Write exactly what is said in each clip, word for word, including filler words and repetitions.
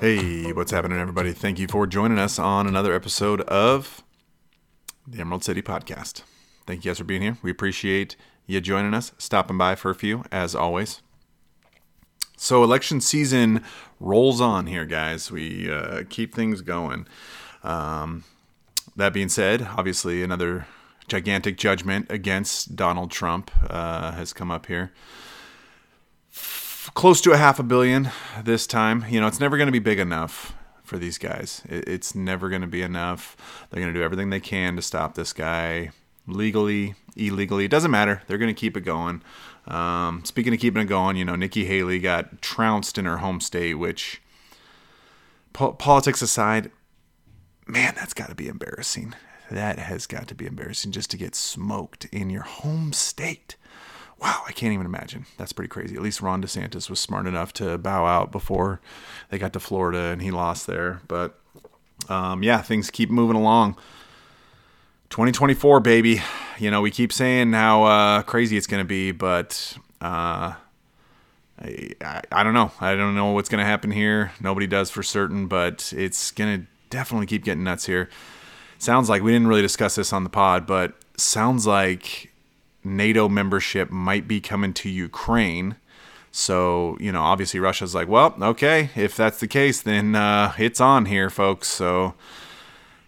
Hey, what's happening, everybody? Thank you for joining us on another episode of the Emerald City Podcast. Thank you guys for being here. We appreciate you joining us, stopping by for a few, as always. So election season rolls on here, guys. We uh, keep things going. Um, that being said, obviously another gigantic judgment against Donald Trump uh, has come up here. F- close to a half a billion this time. You know, it's never going to be big enough for these guys. It- it's never going to be enough. They're going to do everything they can to stop this guy. Legally, illegally, it doesn't matter. They're going to keep it going. Um, speaking of keeping it going, you know, Nikki Haley got trounced in her home state, which, po- politics aside, man, that's got to be embarrassing. That has got to be embarrassing just to get smoked in your home state. Wow, I can't even imagine. That's pretty crazy. At least Ron DeSantis was smart enough to bow out before they got to Florida and he lost there. But, um, yeah, things keep moving along. twenty twenty-four, baby. You know, we keep saying how uh, crazy it's going to be, but uh, I, I, I don't know. I don't know what's going to happen here. Nobody does for certain, but it's going to definitely keep getting nuts here. Sounds like, we didn't really discuss this on the pod, but sounds like NATO membership might be coming to Ukraine. So, you know, obviously Russia's like, well, okay, if that's the case, then uh, it's on here, folks. So,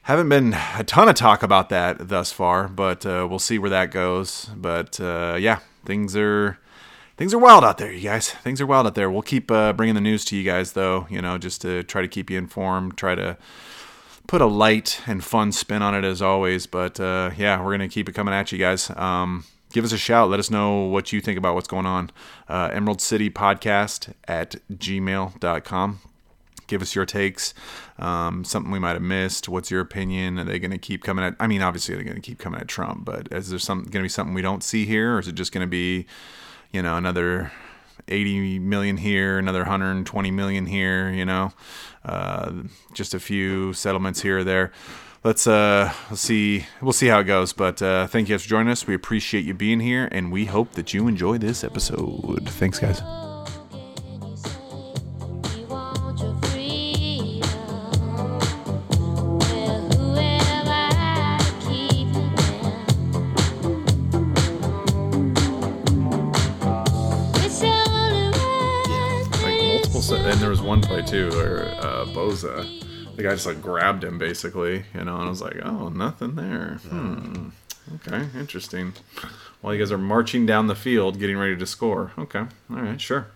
haven't been a ton of talk about that thus far, but uh, we'll see where that goes. But uh, yeah, things are things are wild out there, you guys. Things are wild out there. We'll keep uh, bringing the news to you guys, though, you know, just to try to keep you informed, try to put a light and fun spin on it as always. But uh, yeah, we're going to keep it coming at you guys. Um, give us a shout. Let us know what you think about what's going on. Uh, Emerald City Podcast at gmail dot com. Give us your takes, um, something we might have missed. What's your opinion? Are they going to keep coming at, I mean, obviously they're going to keep coming at Trump, but is there some going to be something we don't see here? Or is it just going to be, you know, another eighty million here, another one hundred twenty million here, you know, uh, just a few settlements here or there. Let's, uh, let's see. We'll see how it goes. But uh, thank you guys for joining us. We appreciate you being here, and we hope that you enjoy this episode. Thanks, guys. And there was one play too where uh, Boza, the guy just like grabbed him basically, you know, and I was like, oh, nothing there. Hmm. Okay, interesting. While you guys are marching down the field, getting ready to score. Okay, all right, sure.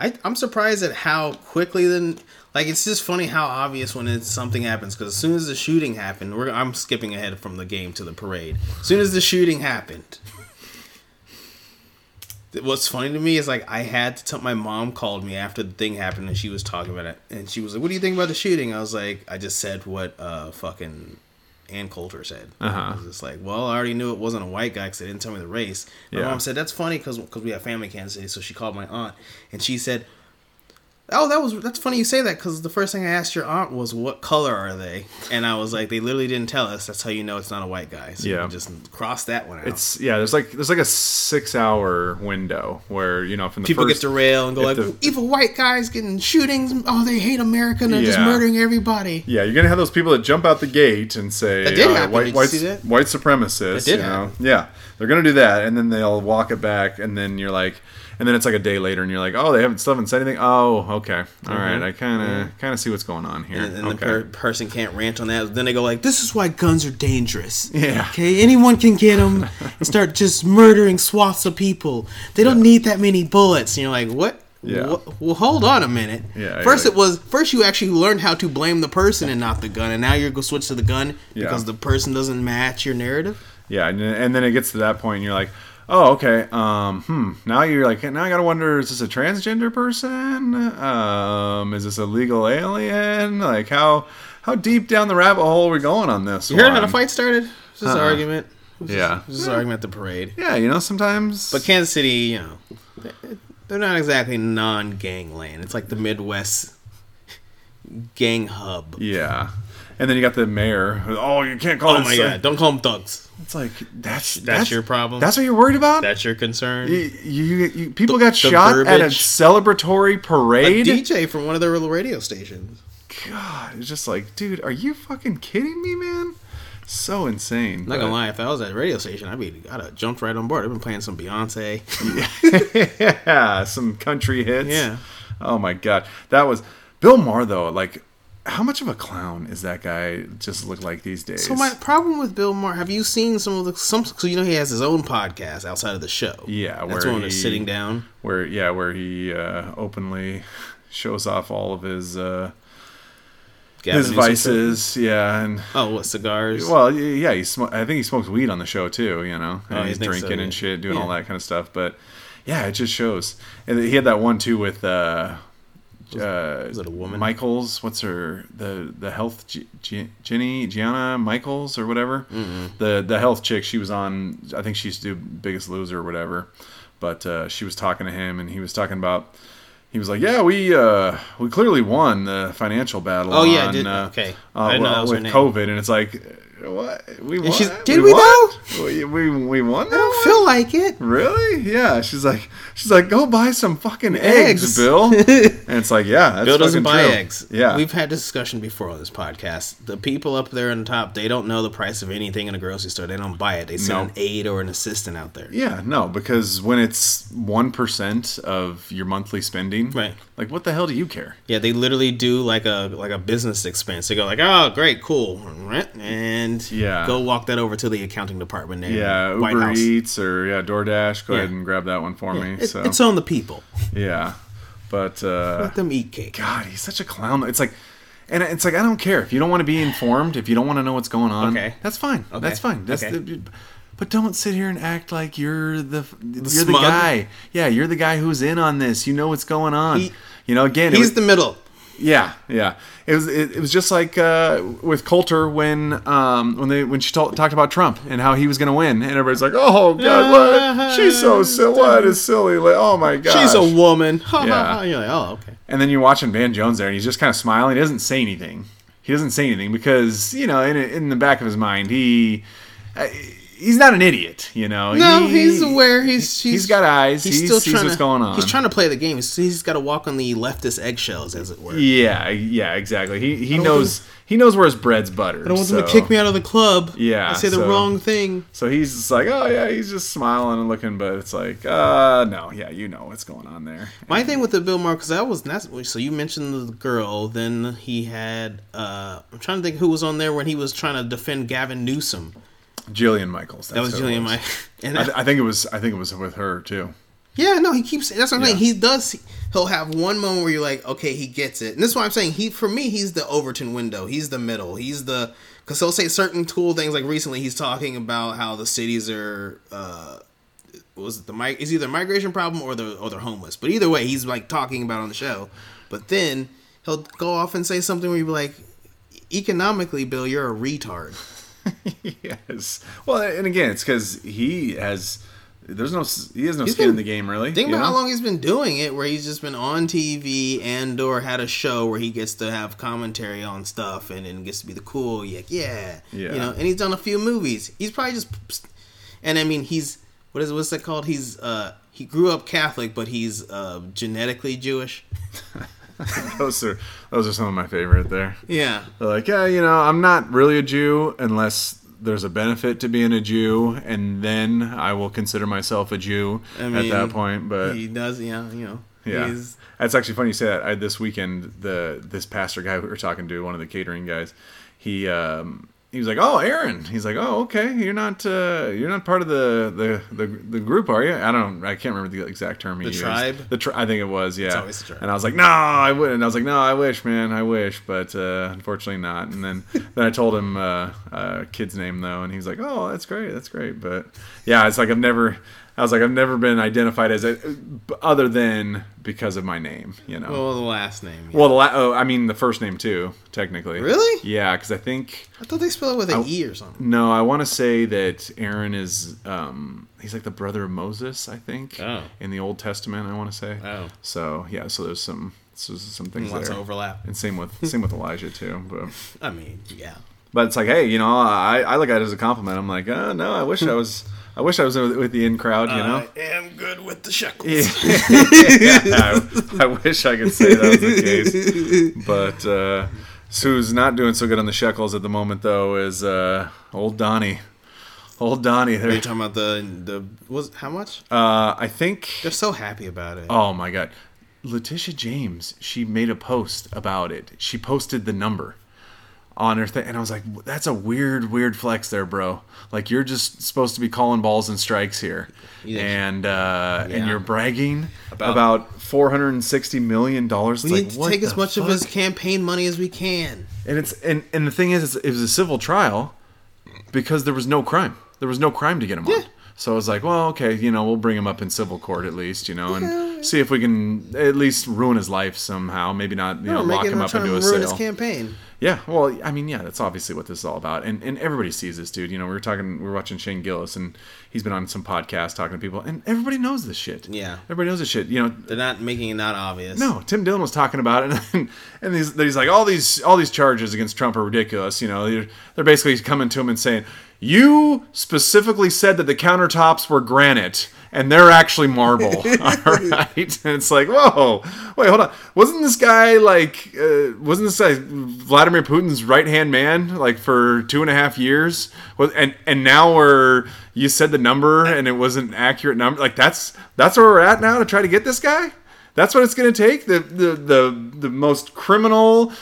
I, I'm surprised at how quickly then, like, it's just funny how obvious when it's something happens, because as soon as the shooting happened, we're, I'm skipping ahead from the game to the parade. As soon as the shooting happened. What's funny to me is, like, I had to tell, my mom called me after the thing happened and she was talking about it. And she was like, what do you think about the shooting? I was like, I just said what uh, fucking Ann Coulter said. Uh-huh. I was just like, well, I already knew it wasn't a white guy because they didn't tell me the race. My yeah. mom said, that's funny because we have family in Kansas City. So she called my aunt and she said, oh, that was that's funny you say that because the first thing I asked your aunt was, what color are they? And I was like, they literally didn't tell us. That's how you know it's not a white guy. So yeah. You just cross that one out. It's yeah, there's like there's like a six hour window where, you know, from the people first, get derailed and go like, the, evil white guys getting shootings, oh, they hate America and they're yeah. just murdering everybody. Yeah, you're gonna have those people that jump out the gate and say that did uh, white did white, that? white supremacists. That did you know? Yeah. They're gonna do that and then they'll walk it back and then you're like And then it's like a day later, and you're like, "Oh, they haven't still haven't said anything." Oh, okay, all mm-hmm. right. I kind of mm-hmm. kind of see what's going on here. And, and okay. the per- person can't rant on that. Then they go like, "This is why guns are dangerous." Yeah. Okay, anyone can get them and start just murdering swaths of people. They don't yeah. need that many bullets. And you're like, "What?" Yeah. Well, well, hold on a minute. Yeah. First, like, it was first you actually learned how to blame the person and not the gun, and now you're gonna switch to the gun yeah. because the person doesn't match your narrative. Yeah, and, and then it gets to that point, and you're like. Oh, okay. Um, hmm. Now you're like, now I gotta wonder, is this a transgender person? Um, is this a legal alien? Like, how how deep down the rabbit hole are we going on this? You heard how the fight started? It's just uh-uh. an argument. It was yeah. Just, it was just yeah. an argument at the parade. Yeah, you know, sometimes. But Kansas City, you know, they're not exactly non-gangland. It's like the Midwest gang hub. Yeah. And then you got the mayor. Oh, you can't call. Oh my god! Don't call them thugs. It's like that's, that's that's your problem. That's what you're worried about. That's your concern. You, you, you people the, got the shot verbiage. At a celebratory parade. A D J from one of their radio stations. God, it's just like, dude, are you fucking kidding me, man? So insane. I'm not gonna lie, if I was at a radio station, I'd be I'd have jumped right on board. I've been playing some Beyonce, yeah, some country hits. Yeah. Oh my god, that was Bill Maher though. Like. How much of a clown is that guy just look like these days? So my problem with Bill Maher, have you seen some of the some? So you know he has his own podcast outside of the show. Yeah, where that's when he's sitting down. Where yeah, where he uh, openly shows off all of his uh, his Newsom vices. Thing. Yeah, and oh, what cigars? Well, yeah, he sm- I think he smokes weed on the show too. You know, and oh, he's drinking so, yeah. and shit, doing yeah. all that kind of stuff. But yeah, it just shows. And he had that one too with. Uh, Uh, is it a woman? Michaels, what's her the the health G, G, Jenny Gianna Michaels or whatever mm-hmm. the the health chick she was on. I think she used to do Biggest Loser or whatever, but uh, she was talking to him and he was talking about he was like yeah we uh, we clearly won the financial battle. Oh yeah, on, did, uh, okay. Uh, I didn't well, know that was with her name. COVID and it's like what we won? Did we, we won? Though? We, we we won. That I don't one? Feel like it. Really? Yeah. She's like she's like go buy some fucking eggs, eggs Bill. And it's like yeah, that's Bill doesn't buy true. Eggs. Yeah, we've had this discussion before on this podcast. The people up there on the top, they don't know the price of anything in a grocery store. They don't buy it. They send no. an aide or an assistant out there. Yeah, no, because when it's one percent of your monthly spending, right? Like what the hell do you care? Yeah, they literally do like a like a business expense. They go like oh great cool and. Yeah. Go walk that over to the accounting department. And yeah, White Uber House. Eats or yeah, DoorDash. Go yeah. ahead and grab that one for yeah. me. It, so. It's on the people. Yeah, but uh, let them eat cake. God, he's such a clown. It's like, and it's like I don't care if you don't want to be informed, if you don't want to know what's going on. Okay, that's fine. Okay. That's fine. That's okay. the, but don't sit here and act like you're the, the you're smug. The guy. Yeah, you're the guy who's in on this. You know what's going on. He, you know, again, he's was, the middle. Yeah, yeah. It was it, it was just like uh, with Coulter when um, when they when she t- talked about Trump and how he was going to win, and everybody's like, "Oh God, what? She's so silly. What is silly? Like, oh my God, she's a woman." Yeah. You're like, "Oh, okay." And then you're watching Van Jones there, and he's just kind of smiling. He doesn't say anything. He doesn't say anything because you know, in in the back of his mind, he. Uh, He's not an idiot, you know. No, he, he's aware. He's he's, he's got eyes. He's he still sees what's to, going on. He's trying to play the game. He's, he's got to walk on the leftist eggshells, as it were. Yeah, yeah, exactly. He he knows him, he knows where his bread's buttered. I don't want so. Them to kick me out of the club. Yeah, I say the so, wrong thing. So he's just like, oh yeah, he's just smiling and looking, but it's like, uh, no, yeah, you know what's going on there. My and, thing with the Bill Maher, because that was not, so you mentioned the girl. Then he had. Uh, I'm trying to think who was on there when he was trying to defend Gavin Newsom. Jillian Michaels. That's that was Jillian Michaels. I, th- I think it was. I think it was with her too. Yeah, no, he keeps. That's what I'm yeah. saying. He does. He'll have one moment where you're like, okay, he gets it, and this is why I'm saying he. For me, he's the Overton window. He's the middle. He's the because he'll say certain cool things. Like recently, he's talking about how the cities are. Uh, was it the mig- is either a migration problem or the or they're homeless? But either way, he's like talking about it on the show. But then he'll go off and say something where you're like, economically, Bill, you're a retard. Yes. Well, and again, it's because he has. There's no. He has no he's skin been, in the game, really. Think about know? How long he's been doing it, where he's just been on T V and/or had a show where he gets to have commentary on stuff and then gets to be the cool. Yeah, yeah. Yeah. You know, and he's done a few movies. He's probably just. And I mean, he's what is what's that called? He's uh he grew up Catholic, but he's uh genetically Jewish. those are those are some of my favorite there. Yeah. They're like, yeah, you know, I'm not really a Jew unless there's a benefit to being a Jew, and then I will consider myself a Jew I mean, at that point. But he does, yeah, you know. Yeah. He's... That's actually funny you say that. I, this weekend, the this pastor guy we were talking to, one of the catering guys, he um, he was like, "Oh, Aaron." He's like, "Oh, okay. You're not uh, you're not part of the, the, the, the group, are you?" I don't I can't remember the exact term he the used. Tribe? The tribe? I think it was, yeah. It's always the tribe. And I was like, "No, I wouldn't." I was like, "No, I wish, man. I wish, but uh, unfortunately not." And then then I told him uh, uh, kid's name though, and he's like, "Oh, that's great. That's great." But yeah, it's like I've never I was like I've never been identified as a, other than because of my name, you know. Well, the last name. Yeah. Well, the la- oh, I mean the first name too, technically. Really? Yeah, because I think I thought they spelled it with an I, E or something. No, I want to say that Aaron is um, he's like the brother of Moses, I think, oh. in the Old Testament. I want to say. Oh. So yeah, so there's some So some things lots there. Of overlap. And same with same with Elijah too. But I mean, yeah. But it's like, hey, you know, I, I look at it as a compliment. I'm like, oh no, I wish I was I wish I was with the in crowd, you know. I am good with the shekels. Yeah. yeah, I, I wish I could say that was the case. But uh, who's not doing so good on the shekels at the moment though is uh, old Donnie. Old Donnie. They're talking about the the was how much? Uh, I think they're so happy about it. Oh my god. Letitia James, she made a post about it. She posted the number on her thing, and I was like, that's a weird, weird flex there, bro. Like, you're just supposed to be calling balls and strikes here. Yeah. And uh, yeah. and you're bragging about, about four hundred sixty million dollars. We it's need like, to take as much fuck? of his campaign money as we can. And it's and, and the thing is, it was a civil trial because there was no crime. There was no crime to get him yeah. on. So I was like, well, okay, you know, we'll bring him up in civil court at least, you know, and yeah. see if we can at least ruin his life somehow. Maybe not, you no, know, lock him up into a cell. Ruin his campaign. Yeah, well, I mean, yeah, that's obviously what this is all about, and and everybody sees this dude. You know, we were talking, we were watching Shane Gillis, and he's been on some podcast talking to people, and everybody knows this shit. Yeah, everybody knows this shit. You know, they're not making it not obvious. No, Tim Dillon was talking about it, and and he's, he's like, all these all these charges against Trump are ridiculous. You know, they're, they're basically coming to him and saying, you specifically said that the countertops were granite. And they're actually marble, all right? And it's like, whoa, wait, hold on. Wasn't this guy, like, uh, wasn't this guy Vladimir Putin's right-hand man, like, for two and a half years? And and now we're, you said the number, and it wasn't an accurate number. Like, that's that's where we're at now to try to get this guy? That's what it's going to take? The, the, the, the most criminal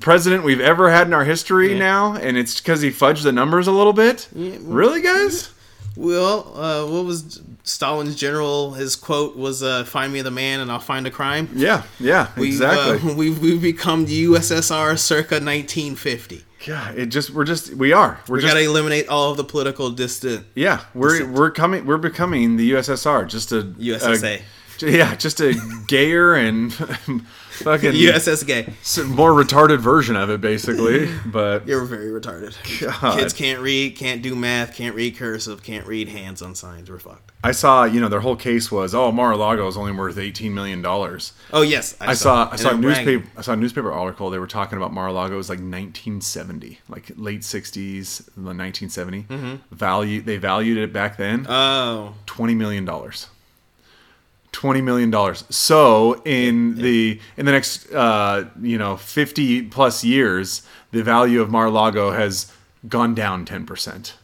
president we've ever had in our history yeah. now, and it's because he fudged the numbers a little bit? Yeah. Really, guys? Well, uh, what was Stalin's general? His quote was, uh, "Find me the man, and I'll find a crime." Yeah, yeah, we've, exactly. Uh, we've we've become the U S S R circa nineteen fifty. Yeah, it just we're just we are we're we just, gotta eliminate all of the political distance. Yeah, we're dissent. we're coming we're becoming the U S S R, just a U S S A. A, yeah, just a gayer and fucking U S S gay, more retarded version of it, basically. But you're very retarded. God. Kids can't read, can't do math, can't read cursive, can't read hands on signs. We're fucked. I saw, you know, their whole case was, oh, Mar-a-Lago is only worth eighteen million dollars. Oh yes, I, I saw. I saw, a newspaper, I saw a newspaper article. They were talking about Mar-a-Lago was like nineteen seventy, like late sixties, nineteen seventy. Mm-hmm. Value. They valued it back then. Oh. twenty million dollars. Twenty million dollars. So in the in the next uh, you know fifty plus years, the value of Mar-a-Lago has gone down ten percent.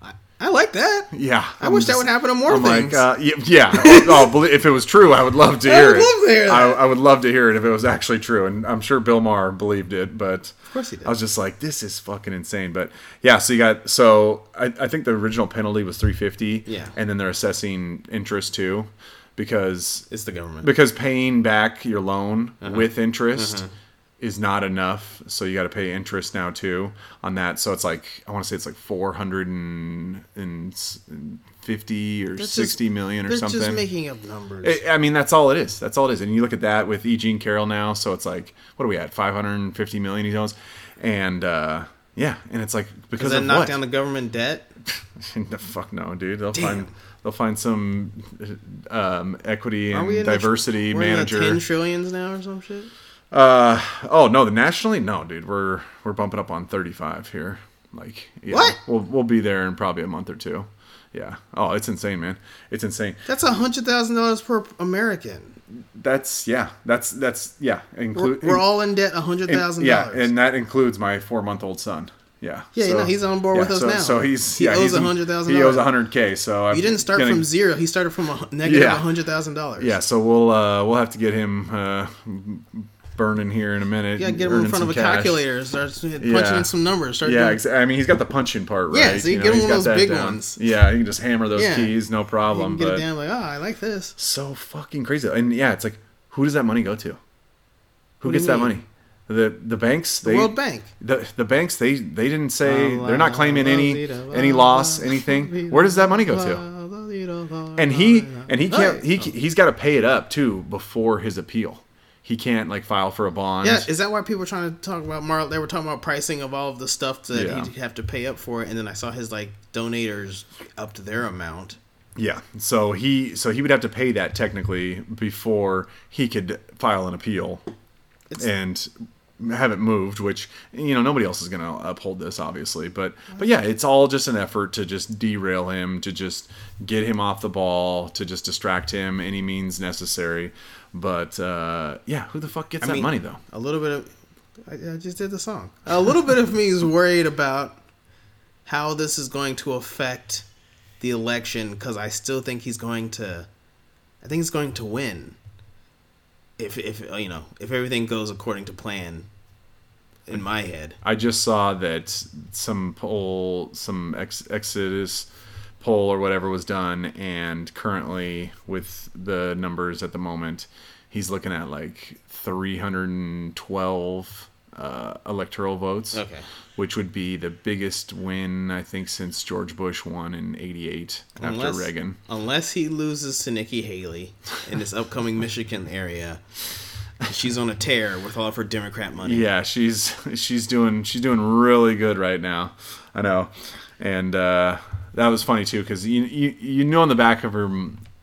I, I like that. Yeah, I I'm wish just, that would happen to more I'm things. Like, uh, yeah, yeah. oh, oh, if it was true, I would love to hear I would it. Love to hear that. I, I would love to hear it if it was actually true, and I'm sure Bill Maher believed it. But of course he did. I was just like, this is fucking insane. But yeah, so you got so I, I think the original penalty was three fifty. Yeah, and then they're assessing interest too. Because it's the government. Because paying back your loan uh-huh. with interest uh-huh. is not enough, so you got to pay interest now too on that. So it's like I want to say it's like four hundred and fifty or that's sixty just, million or something. Just making up numbers. It, I mean, that's all it is. That's all it is. And you look at that with E. Jean Carroll now. So it's like what are we at? Five hundred and fifty million he owns, and uh, yeah, and it's like because that knock down the government debt. The fuck no, dude. They'll Damn. find. They'll find some um, equity and diversity tr- manager. We're in the ten trillions now or some shit? Uh, oh, no. The nationally? No, dude. We're we're bumping up on thirty-five here. Like, yeah, what? We'll, we'll be there in probably a month or two. Yeah. Oh, it's insane, man. It's insane. That's one hundred thousand dollars per American. That's, yeah. That's, that's yeah. Inclu- we're, we're all in debt one hundred thousand dollars. Yeah, and that includes my four-month-old son. Yeah, yeah, so, you know, he's on board yeah, with us so, now. So he's he yeah, owes a hundred thousand. He owes a hundred k. So I'm you didn't start getting, from zero. He started from a negative yeah. a hundred thousand dollars. Yeah, so we'll uh, we'll have to get him uh, burning here in a minute. Yeah, get him in front of a cash. calculator. Start punching yeah. in some numbers. Start yeah, doing... exa- I mean he's got the punching part right. Yeah, so you, you know, get him one of those big down. ones. Yeah, you can just hammer those yeah. keys, no problem. You can get but... it down like, oh, I like this. So fucking crazy, and yeah, it's like, who does that money go to? Who what gets that mean? money? The the banks they the World Bank the, the banks they, they didn't say they're not claiming any any loss anything. Where does that money go to? And he and he can't he he's got to pay it up too before his appeal. He can't like file for a bond. Yeah, is that why people were trying to talk about Mar? They were talking about pricing of all of the stuff that yeah. he'd have to pay up for it. And then I saw his like donators up to their amount. Yeah, so he so he would have to pay that technically before he could file an appeal it's, and have it moved, which, you know, nobody else is going to uphold this, obviously. But, but yeah, it's all just an effort to just derail him, to just get him off the ball, to just distract him any means necessary. But, uh, yeah, who the fuck gets I that mean, money, though? A little bit of... I, I just did the song. A little bit of me is worried about how this is going to affect the election, because I still think he's going to... I think he's going to win. If, if you know, if everything goes according to plan, in my head. I just saw that some poll, some ex- Exodus poll or whatever was done, and currently, with the numbers at the moment, he's looking at like three hundred twelve uh, electoral votes, okay, which would be the biggest win, I think, since George Bush won in eighty-eight unless, after Reagan. Unless he loses to Nikki Haley in this upcoming Michigan area. She's on a tear with all of her Democrat money. Yeah, she's she's doing she's doing really good right now. I know. And uh, that was funny, too, because you, you, you know in the back of her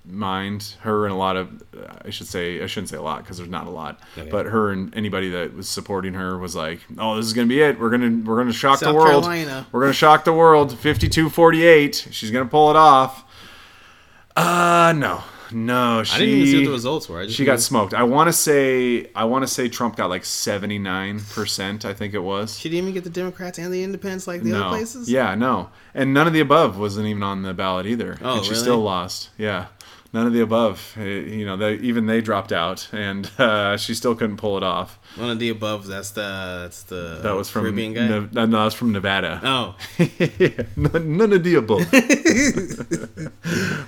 mind, her and a lot of, I should say, I shouldn't say a lot because there's not a lot, okay, but her and anybody that was supporting her was like, "Oh, this is gonna be it. We're gonna we're gonna shock South the world. Carolina. We're gonna shock the world. fifty-two forty-eight She's gonna pull it off." Uh no, no. She, I didn't even see what the results were. I just she got smoked. I want to say I want to say Trump got like seventy-nine percent I think it was. She didn't even get the Democrats and the Independents like the no. other places. Yeah, no, and none of the above wasn't even on the ballot either. Oh, and she really? still lost. Yeah. None of the above, you know, they, even they dropped out, and uh, she still couldn't pull it off. None of the above, that's the that's the that was from Caribbean guy? Ne- no, that was from Nevada. Oh. yeah, none, none of the above.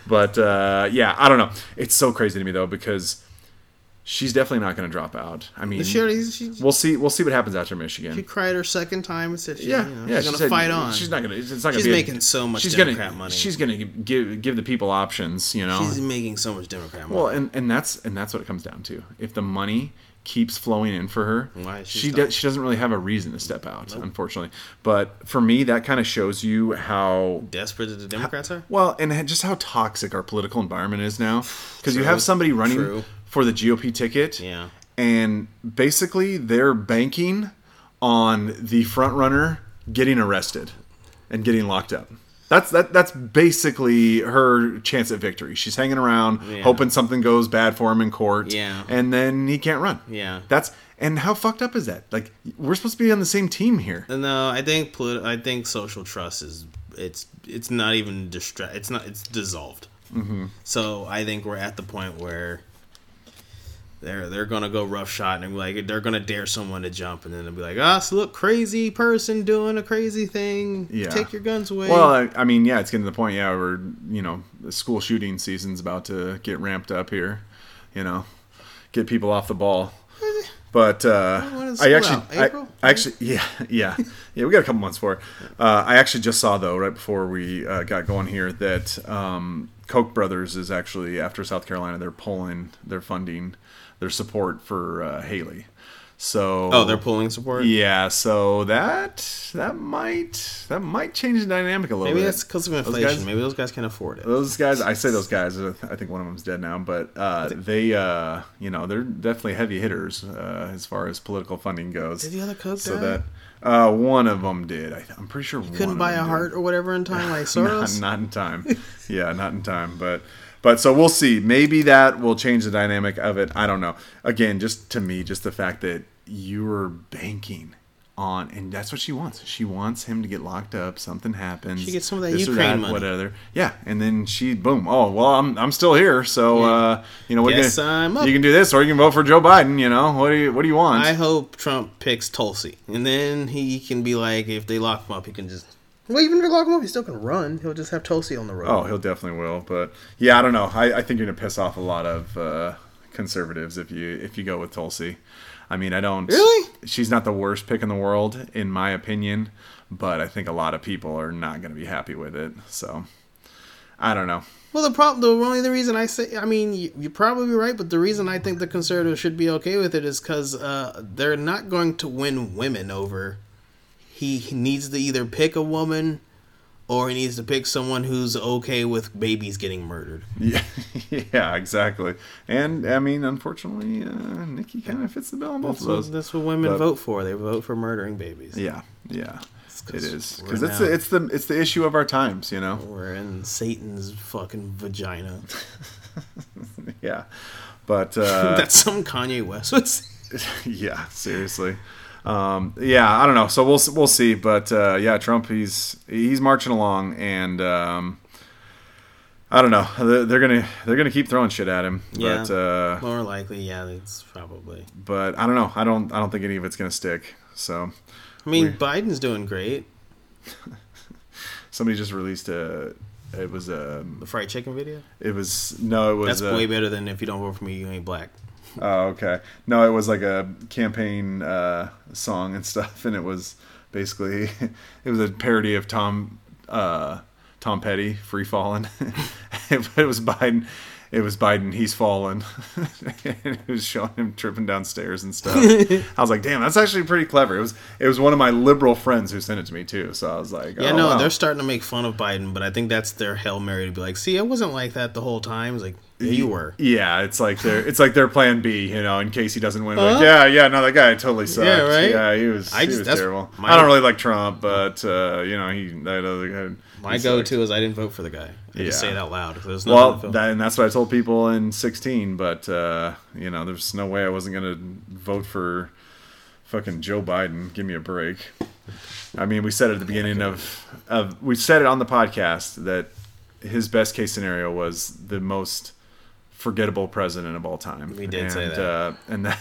But, uh, yeah, I don't know. It's so crazy to me, though, because she's definitely not going to drop out. I mean, she already, she, we'll see We'll see what happens after Michigan. She cried her second time and said she, yeah, you know, yeah, she's she going to fight on. She's not going to. She's be making a, so much she's Democrat gonna, money. She's going to give give the people options, you know. She's making so much Democrat money. Well, and, and that's and that's what it comes down to. If the money keeps flowing in for her, Why is she she, do, she doesn't really have a reason to step out, nope. unfortunately. But for me, that kind of shows you how desperate the Democrats how, are. Well, and just how toxic our political environment is now, because you have somebody running true. for the G O P ticket, yeah, and basically they're banking on the front runner getting arrested and getting locked up. That's that. That's basically her chance at victory. She's hanging around, yeah. hoping something goes bad for him in court, yeah. and then he can't run. Yeah, that's and how fucked up is that? Like, we're supposed to be on the same team here. No, I think politi- I think social trust is it's it's not even distra- It's not it's dissolved. Mm-hmm. So I think we're at the point where They're they're gonna go roughshod and be like they're gonna dare someone to jump, and then they'll be like, ah, oh, so look, crazy person doing a crazy thing. Yeah. Take your guns away. Well, I, I mean, yeah, it's getting to the point, yeah, where, you know, the school shooting season's about to get ramped up here. You know, get people off the ball. But uh, I actually, I, I actually, yeah, yeah, yeah. We got a couple months for it. Uh, I actually just saw though, right before we uh, got going here, that um, Koch brothers is actually after South Carolina. They're pulling their funding, their support for uh, Haley. So oh, they're pulling support. Yeah, so that that might that might change the dynamic a little. Maybe bit. Maybe that's because of inflation. Those guys, Maybe those guys can't afford it. Those guys, I say those guys. I think one of them's dead now, but uh, they, uh, you know, they're definitely heavy hitters uh, as far as political funding goes. Did the other Koch so die? That uh, one of them did. I, I'm pretty sure. You one couldn't of buy them a heart did. or whatever in time, like Soros. not, not in time. Yeah, not in time, but. But so we'll see. Maybe that will change the dynamic of it. I don't know. Again, just to me, just the fact that you're banking on, and that's what she wants. She wants him to get locked up. Something happens. She gets some of that this Ukraine or that, money. Whatever. Yeah, and then she, boom. Oh, well, I'm I'm still here. So, yeah. uh, you know, we're gonna, I'm up. You can do this, or you can vote for Joe Biden. You know, what do you what do you want? I hope Trump picks Tulsi, and then he can be like, if they lock him up, he can just. Well, even if you lock him up, he's still going to run. He'll just have Tulsi on the road. Oh, he'll definitely will. But, yeah, I don't know. I, I think you're going to piss off a lot of uh, conservatives if you if you go with Tulsi. I mean, I don't... Really? She's not the worst pick in the world, in my opinion. But I think a lot of people are not going to be happy with it. So, I don't know. Well, the problem, the only the reason I say... I mean, you, you're probably right, but the reason I think the conservatives should be okay with it is because uh, they're not going to win women over... He needs to either pick a woman or he needs to pick someone who's okay with babies getting murdered. Yeah, yeah, exactly. And, I mean, unfortunately, uh, Nikki kind of fits the bill on both that's of those. What, that's what women but, vote for. They vote for murdering babies. Yeah, yeah, it is. Because it's, it's, the, it's the issue of our times, you know? We're in Satan's fucking vagina. Yeah, but... Uh, that's something Kanye West would say. Yeah, seriously. Um, yeah, I don't know. So we'll we'll see, but uh, yeah, Trump he's he's marching along, and um, I don't know. They're, they're gonna they're gonna keep throwing shit at him. Yeah, but, uh, more likely, yeah, it's probably. But I don't know. I don't I don't think any of it's gonna stick. So, I mean, we, Biden's doing great. Somebody just released a. It was a the fried chicken video. It was no. It was that's uh, way better than if you don't vote for me, you ain't black. Oh, okay. No, it was like a campaign uh, song and stuff, and it was basically it was a parody of Tom uh, Tom Petty, "Free Fallin'." it, it was Biden. It was Biden. He's fallen. And it was showing him tripping downstairs and stuff. I was like, "Damn, that's actually pretty clever." It was. It was one of my liberal friends who sent it to me too. So I was like, "Yeah, oh, no, wow. They're starting to make fun of Biden, but I think that's their Hail Mary to be like, see, it wasn't like that the whole time." It's like. You were. Yeah, it's like their it's like their plan B, you know, in case he doesn't win. Huh? Like, yeah, yeah, no, that guy totally sucks. Yeah, right. Yeah, he was, I just, he was terrible. I don't really like Trump, but uh, you know, he that other guy. My go-to is I didn't vote for the guy. I yeah. just say it out loud. There's no well, that, and that's what I told people in sixteen. But uh, you know, there's no way I wasn't gonna vote for fucking Joe Biden. Give me a break. I mean, we said at the beginning of of we said it on the podcast that his best case scenario was the most forgettable president of all time. We did and, say that. Uh, and that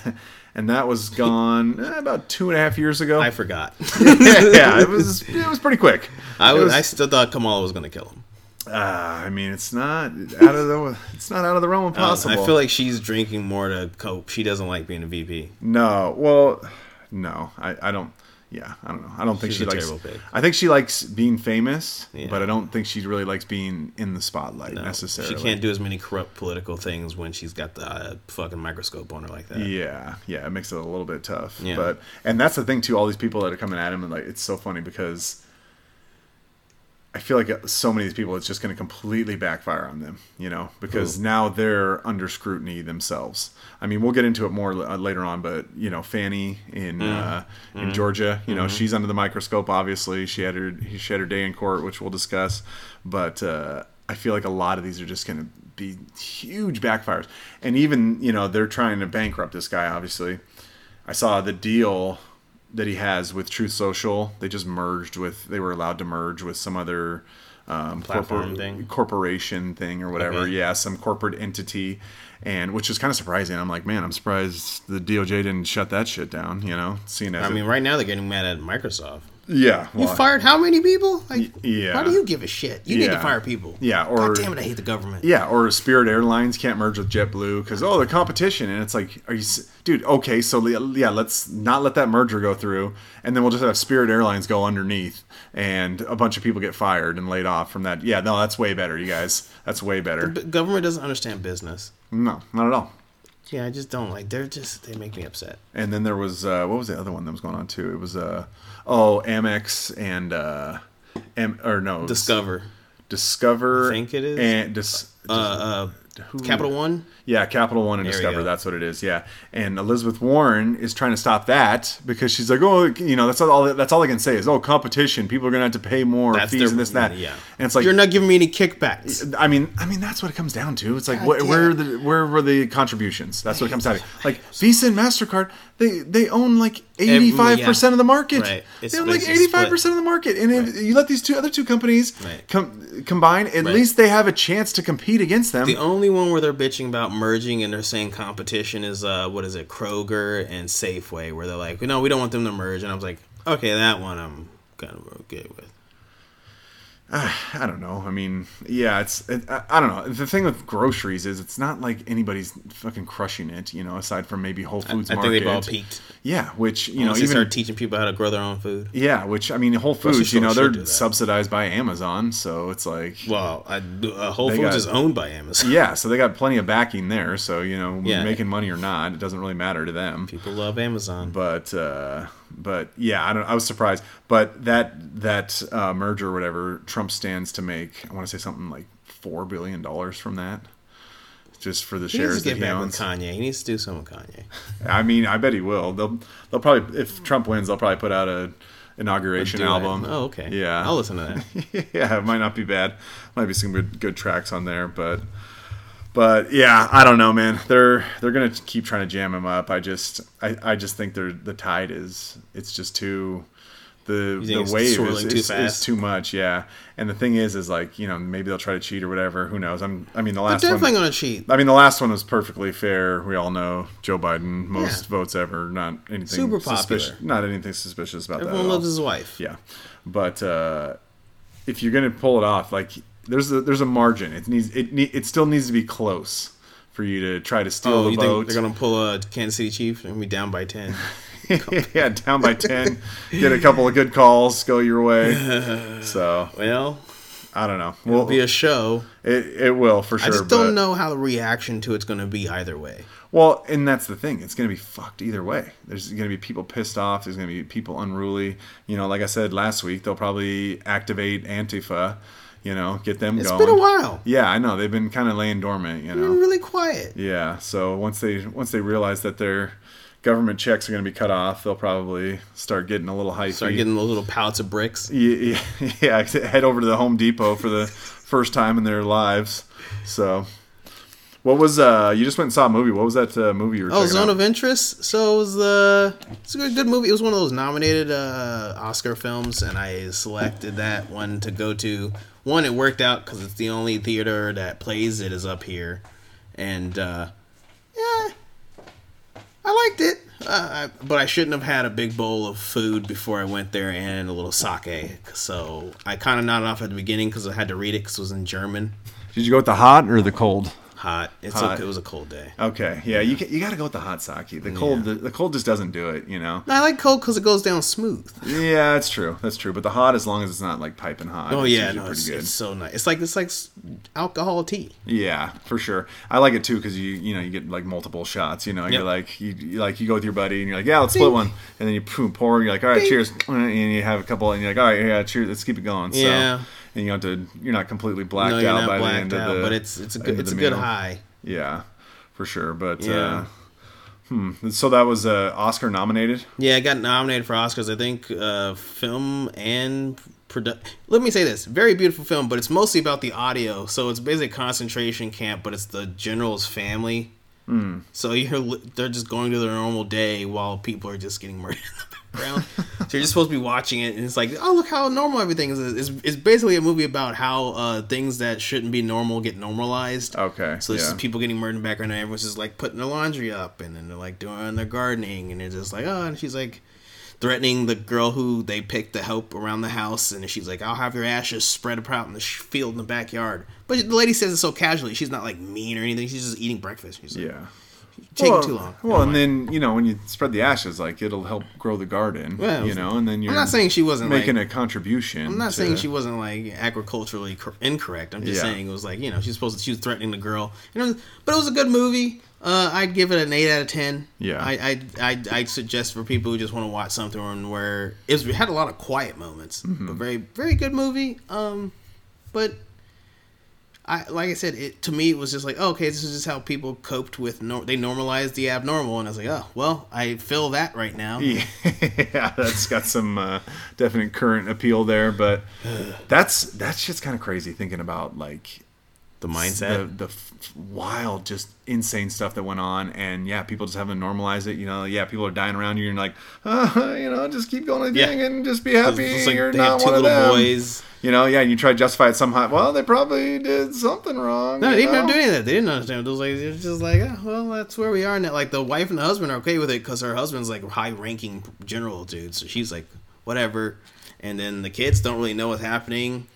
and that was gone eh, about two and a half years ago. I forgot. yeah, yeah, it was it was pretty quick. I was, was I still thought Kamala was going to kill him. Uh, I mean, it's not out of the it's not out of the realm of possible. Uh, I feel like she's drinking more to cope. She doesn't like being a V P. No, well, no, I, I don't. Yeah, I don't know. I don't think She's she likes. I think she likes being famous, yeah. but I don't think she really likes being in the spotlight no, necessarily. She can't do as many corrupt political things when she's got the uh, fucking microscope on her like that. Yeah, yeah, it makes it a little bit tough. Yeah. But and that's the thing too. All these people that are coming at him, and like it's so funny because I feel like so many of these people, it's just going to completely backfire on them, you know, because Ooh. now they're under scrutiny themselves. I mean, we'll get into it more l- later on, but, you know, Fanny in mm. uh, in mm. Georgia, you know, mm-hmm. she's under the microscope, obviously. She had her she had her day in court, which we'll discuss. But uh, I feel like a lot of these are just going to be huge backfires. And even, you know, they're trying to bankrupt this guy, obviously. I saw the deal that he has with Truth Social. They just merged with, they were allowed to merge with some other um, platform corpor- thing. corporation thing or whatever. Okay. Yeah, some corporate entity, and which is kind of surprising. I'm like, man, I'm surprised the D O J didn't shut that shit down, you know? Seeing as I mean, it, right now they're getting mad at Microsoft. Yeah. Well, you fired how many people? Like, yeah. Why do you give a shit? You yeah. need to fire people. Yeah. Or, God damn it, I hate the government. Yeah, or Spirit Airlines can't merge with JetBlue because, oh, the competition. And it's like, are you, dude, okay, so yeah, let's not let that merger go through. And then we'll just have Spirit Airlines go underneath and a bunch of people get fired and laid off from that. Yeah, no, that's way better, you guys. That's way better. The government doesn't understand business. No, not at all. Yeah, I just don't like. They're just they make me upset. And then there was uh, what was the other one that was going on too? It was uh, oh Amex and uh, Am- or no Discover, Discover. I think it is and Dis- uh, uh, Capital One. Yeah, Capital One and there Discover. That's what it is. Yeah, and Elizabeth Warren is trying to stop that because she's like, oh, you know, that's all. That's all I can say is, oh, competition. People are gonna have to pay more that's fees their, and this and that. Yeah, and it's like you're not giving me any kickbacks. I mean, I mean that's what it comes down to. It's like God, wh- where are the where were the contributions? That's what it comes down to. Like Visa and Mastercard, they they own like eighty-five yeah. percent of the market. Right. It's, they own like eighty-five percent of the market, and right. if you let these two other two companies right. com- combine, at right. least they have a chance to compete against them. The only one where they're bitching about merging and they're saying competition is uh what is it Kroger and Safeway, where they're like, no, we don't want them to merge, and I was like, okay, that one I'm kind of okay with. Uh, I don't know. I mean, yeah, it's, it, I, I don't know. The thing with groceries is it's not like anybody's fucking crushing it, you know, aside from maybe Whole Foods I, I Market. I think they've all peaked. Yeah, which, you Unless know, even... start teaching people how to grow their own food. Yeah, which, I mean, Whole Foods, you know, they're subsidized by Amazon, so it's like... Well, I, uh, Whole Foods got, is owned by Amazon. Yeah, so they got plenty of backing there, so, you know, yeah, making money or not, it doesn't really matter to them. People love Amazon. But, uh... But yeah, I don't. I was surprised. But that that uh, merger or whatever, Trump stands to make, I want to say something like four billion dollars from that, just for the he shares needs to get that he back owns. With Kanye, he needs to do something with Kanye. I mean, I bet he will. They'll they'll probably, if Trump wins, they'll probably put out a inauguration album. It. Oh, okay. Yeah, I'll listen to that. Yeah, it might not be bad. Might be some good, good tracks on there, but. But yeah, I don't know, man. They're they're gonna keep trying to jam him up. I just I, I just think they're the tide is it's just too the the wave is, too is, is too much, yeah. And the thing is, is like you know maybe they'll try to cheat or whatever. Who knows? I'm I mean the last they're definitely one, gonna cheat. I mean the last one was perfectly fair. We all know Joe Biden, most yeah. votes ever, not anything super popular, suspicious, not anything suspicious about Everyone that. Everyone loves his wife. Yeah, but uh, if you're gonna pull it off, like. There's a there's a margin. It needs it need, it still needs to be close for you to try to steal oh, the you vote. Think they're gonna pull a Kansas City Chiefs and be down by ten. Yeah, down by ten. Get a couple of good calls, go your way. So well, I don't know. It'll we'll, be a show. It it will for sure. I just don't but, know how the reaction to it's gonna be either way. Well, and that's the thing. It's going to be fucked either way. There's going to be people pissed off. There's going to be people unruly. You know, like I said last week, they'll probably activate Antifa. You know, get them it's going. It's been a while. Yeah, I know. They've been kind of laying dormant, you know. They've been really quiet. Yeah, so once they once they realize that their government checks are going to be cut off, they'll probably start getting a little hypey. Start getting those little pallets of bricks. Yeah, yeah, yeah, head over to the Home Depot for the first time in their lives. So, what was, uh, you just went and saw a movie. What was that uh, movie you were Oh, Zone out? Of Interest. So it was, uh, it's a good, good movie. It was one of those nominated uh, Oscar films, and I selected that one to go to. One, it worked out because it's the only theater that plays it is up here. And, uh, yeah, I liked it. Uh, I, but I shouldn't have had a big bowl of food before I went there and a little sake. So I kind of nodded off at the beginning because I had to read it because it was in German. Did you go with the hot or the cold? Hot. It's hot. A, it was a cold day. Okay. Yeah, you you got to go with the hot sake. The cold yeah. the, the cold just doesn't do it, you know. I like cold because it goes down smooth. Yeah, that's true. That's true. But the hot, as long as it's not like piping hot. Oh yeah, it's no, it's, good. It's so nice. It's like it's like alcohol tea. Yeah, for sure. I like it too because you you know you get like multiple shots. You know, yep. you're like you you're like you go with your buddy and you're like yeah let's Ding. Split one and then you boom, pour and you're like all right Ding. Cheers and you have a couple and you're like all right yeah cheers let's keep it going. Yeah. So, and you have to, you're not completely blacked no, you're out not by blacked the end out, of the. But it's it's a good it's a meal. Good high. Yeah, for sure. But yeah. uh, hmm. So that was uh, Oscar nominated. Yeah, I got nominated for Oscars. I think uh, film and production. Let me say this: very beautiful film, but it's mostly about the audio. So it's basically a concentration camp, but it's the general's family. Mm. So you're they're just going to their normal day while people are just getting murdered. So you're just supposed to be watching it, and it's like, oh, look how normal everything is. It's, it's basically a movie about how uh, things that shouldn't be normal get normalized. Okay. So there's yeah. people getting murdered in the background, and everyone's just like putting their laundry up, and then they're like doing their gardening, and they're just like, oh, and she's like threatening the girl who they picked to help around the house, and she's like, I'll have your ashes spread out in the field in the backyard. But the lady says it so casually. She's not like mean or anything. She's just eating breakfast. She's like, yeah. Taking well, too long. Well, and then you know when you spread the ashes, like it'll help grow the garden. Yeah, you know, and then you're. I'm not saying she wasn't making like, a contribution. I'm not to... saying she wasn't like agriculturally cor- incorrect. I'm just yeah. saying it was like you know she's supposed to, she was threatening the girl. You know, but it was a good movie. Uh, I'd give it an eight out of ten. Yeah, I I I I'd suggest for people who just want to watch something where it, was, it had a lot of quiet moments, mm-hmm. but very very good movie. Um, but. I, like I said, it to me it was just like, oh, okay, this is just how people coped with no, they normalized the abnormal, and I was like, oh, well, I feel that right now. Yeah, that's got some uh, definite current appeal there, but that's that shit's kind of crazy thinking about like the mindset, the, the wild, just insane stuff that went on, and yeah, people just having to normalize it. You know, yeah, people are dying around you, and you're like, uh, you know, just keep going with yeah. thing and just be happy. It's like you're they not had two one little of them. Boys. You know, yeah, and you try to justify it somehow. Well, they probably did something wrong. No, they didn't have to do any of that. They didn't understand. It was like, it was just like, oh, well, that's where we are now. Like, the wife and the husband are okay with it because her husband's, like, high-ranking general dude. So she's like, whatever. And then the kids don't really know what's happening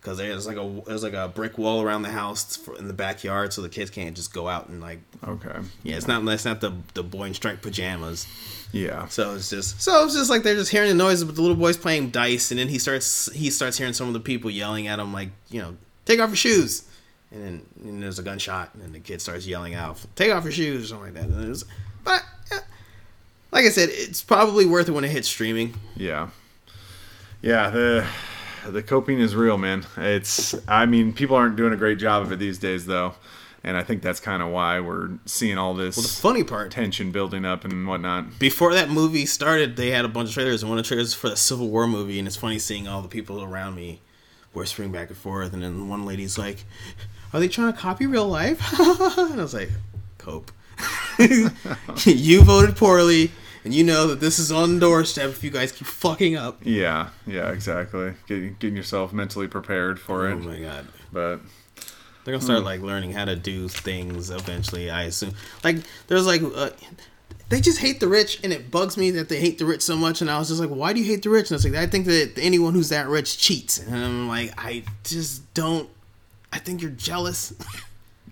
because there's, like, a there's like a brick wall around the house for, in the backyard, so the kids can't just go out and, like... Okay. Yeah, it's not it's not the, the boy in striped pajamas. Yeah. So it's just so it's just like they're just hearing the noises, but the little boy's playing dice, and then he starts he starts hearing some of the people yelling at him like, you know, take off your shoes, and then and there's a gunshot, and the kid starts yelling out, take off your shoes, or something like that. And it was, but yeah, like I said, it's probably worth it when it hits streaming. Yeah. Yeah, the the coping is real, man. It's, I mean, people aren't doing a great job of it these days, though. And I think that's kind of why we're seeing all this well, the funny part, tension building up and whatnot. Before that movie started, they had a bunch of trailers. And one of the trailers for the Civil War movie. And it's funny seeing all the people around me whispering back and forth. And then one lady's like, are they trying to copy real life? And I was like, cope. You voted poorly. And you know that this is on the doorstep if you guys keep fucking up. Yeah, yeah, exactly. Get, getting yourself mentally prepared for it. Oh, my God. But... they're going to start, like, learning how to do things eventually, I assume. Like, there's, like, uh, they just hate the rich, and it bugs me that they hate the rich so much. And I was just like, why do you hate the rich? And I was like, I think that anyone who's that rich cheats. And I'm like, I just don't. I think you're jealous.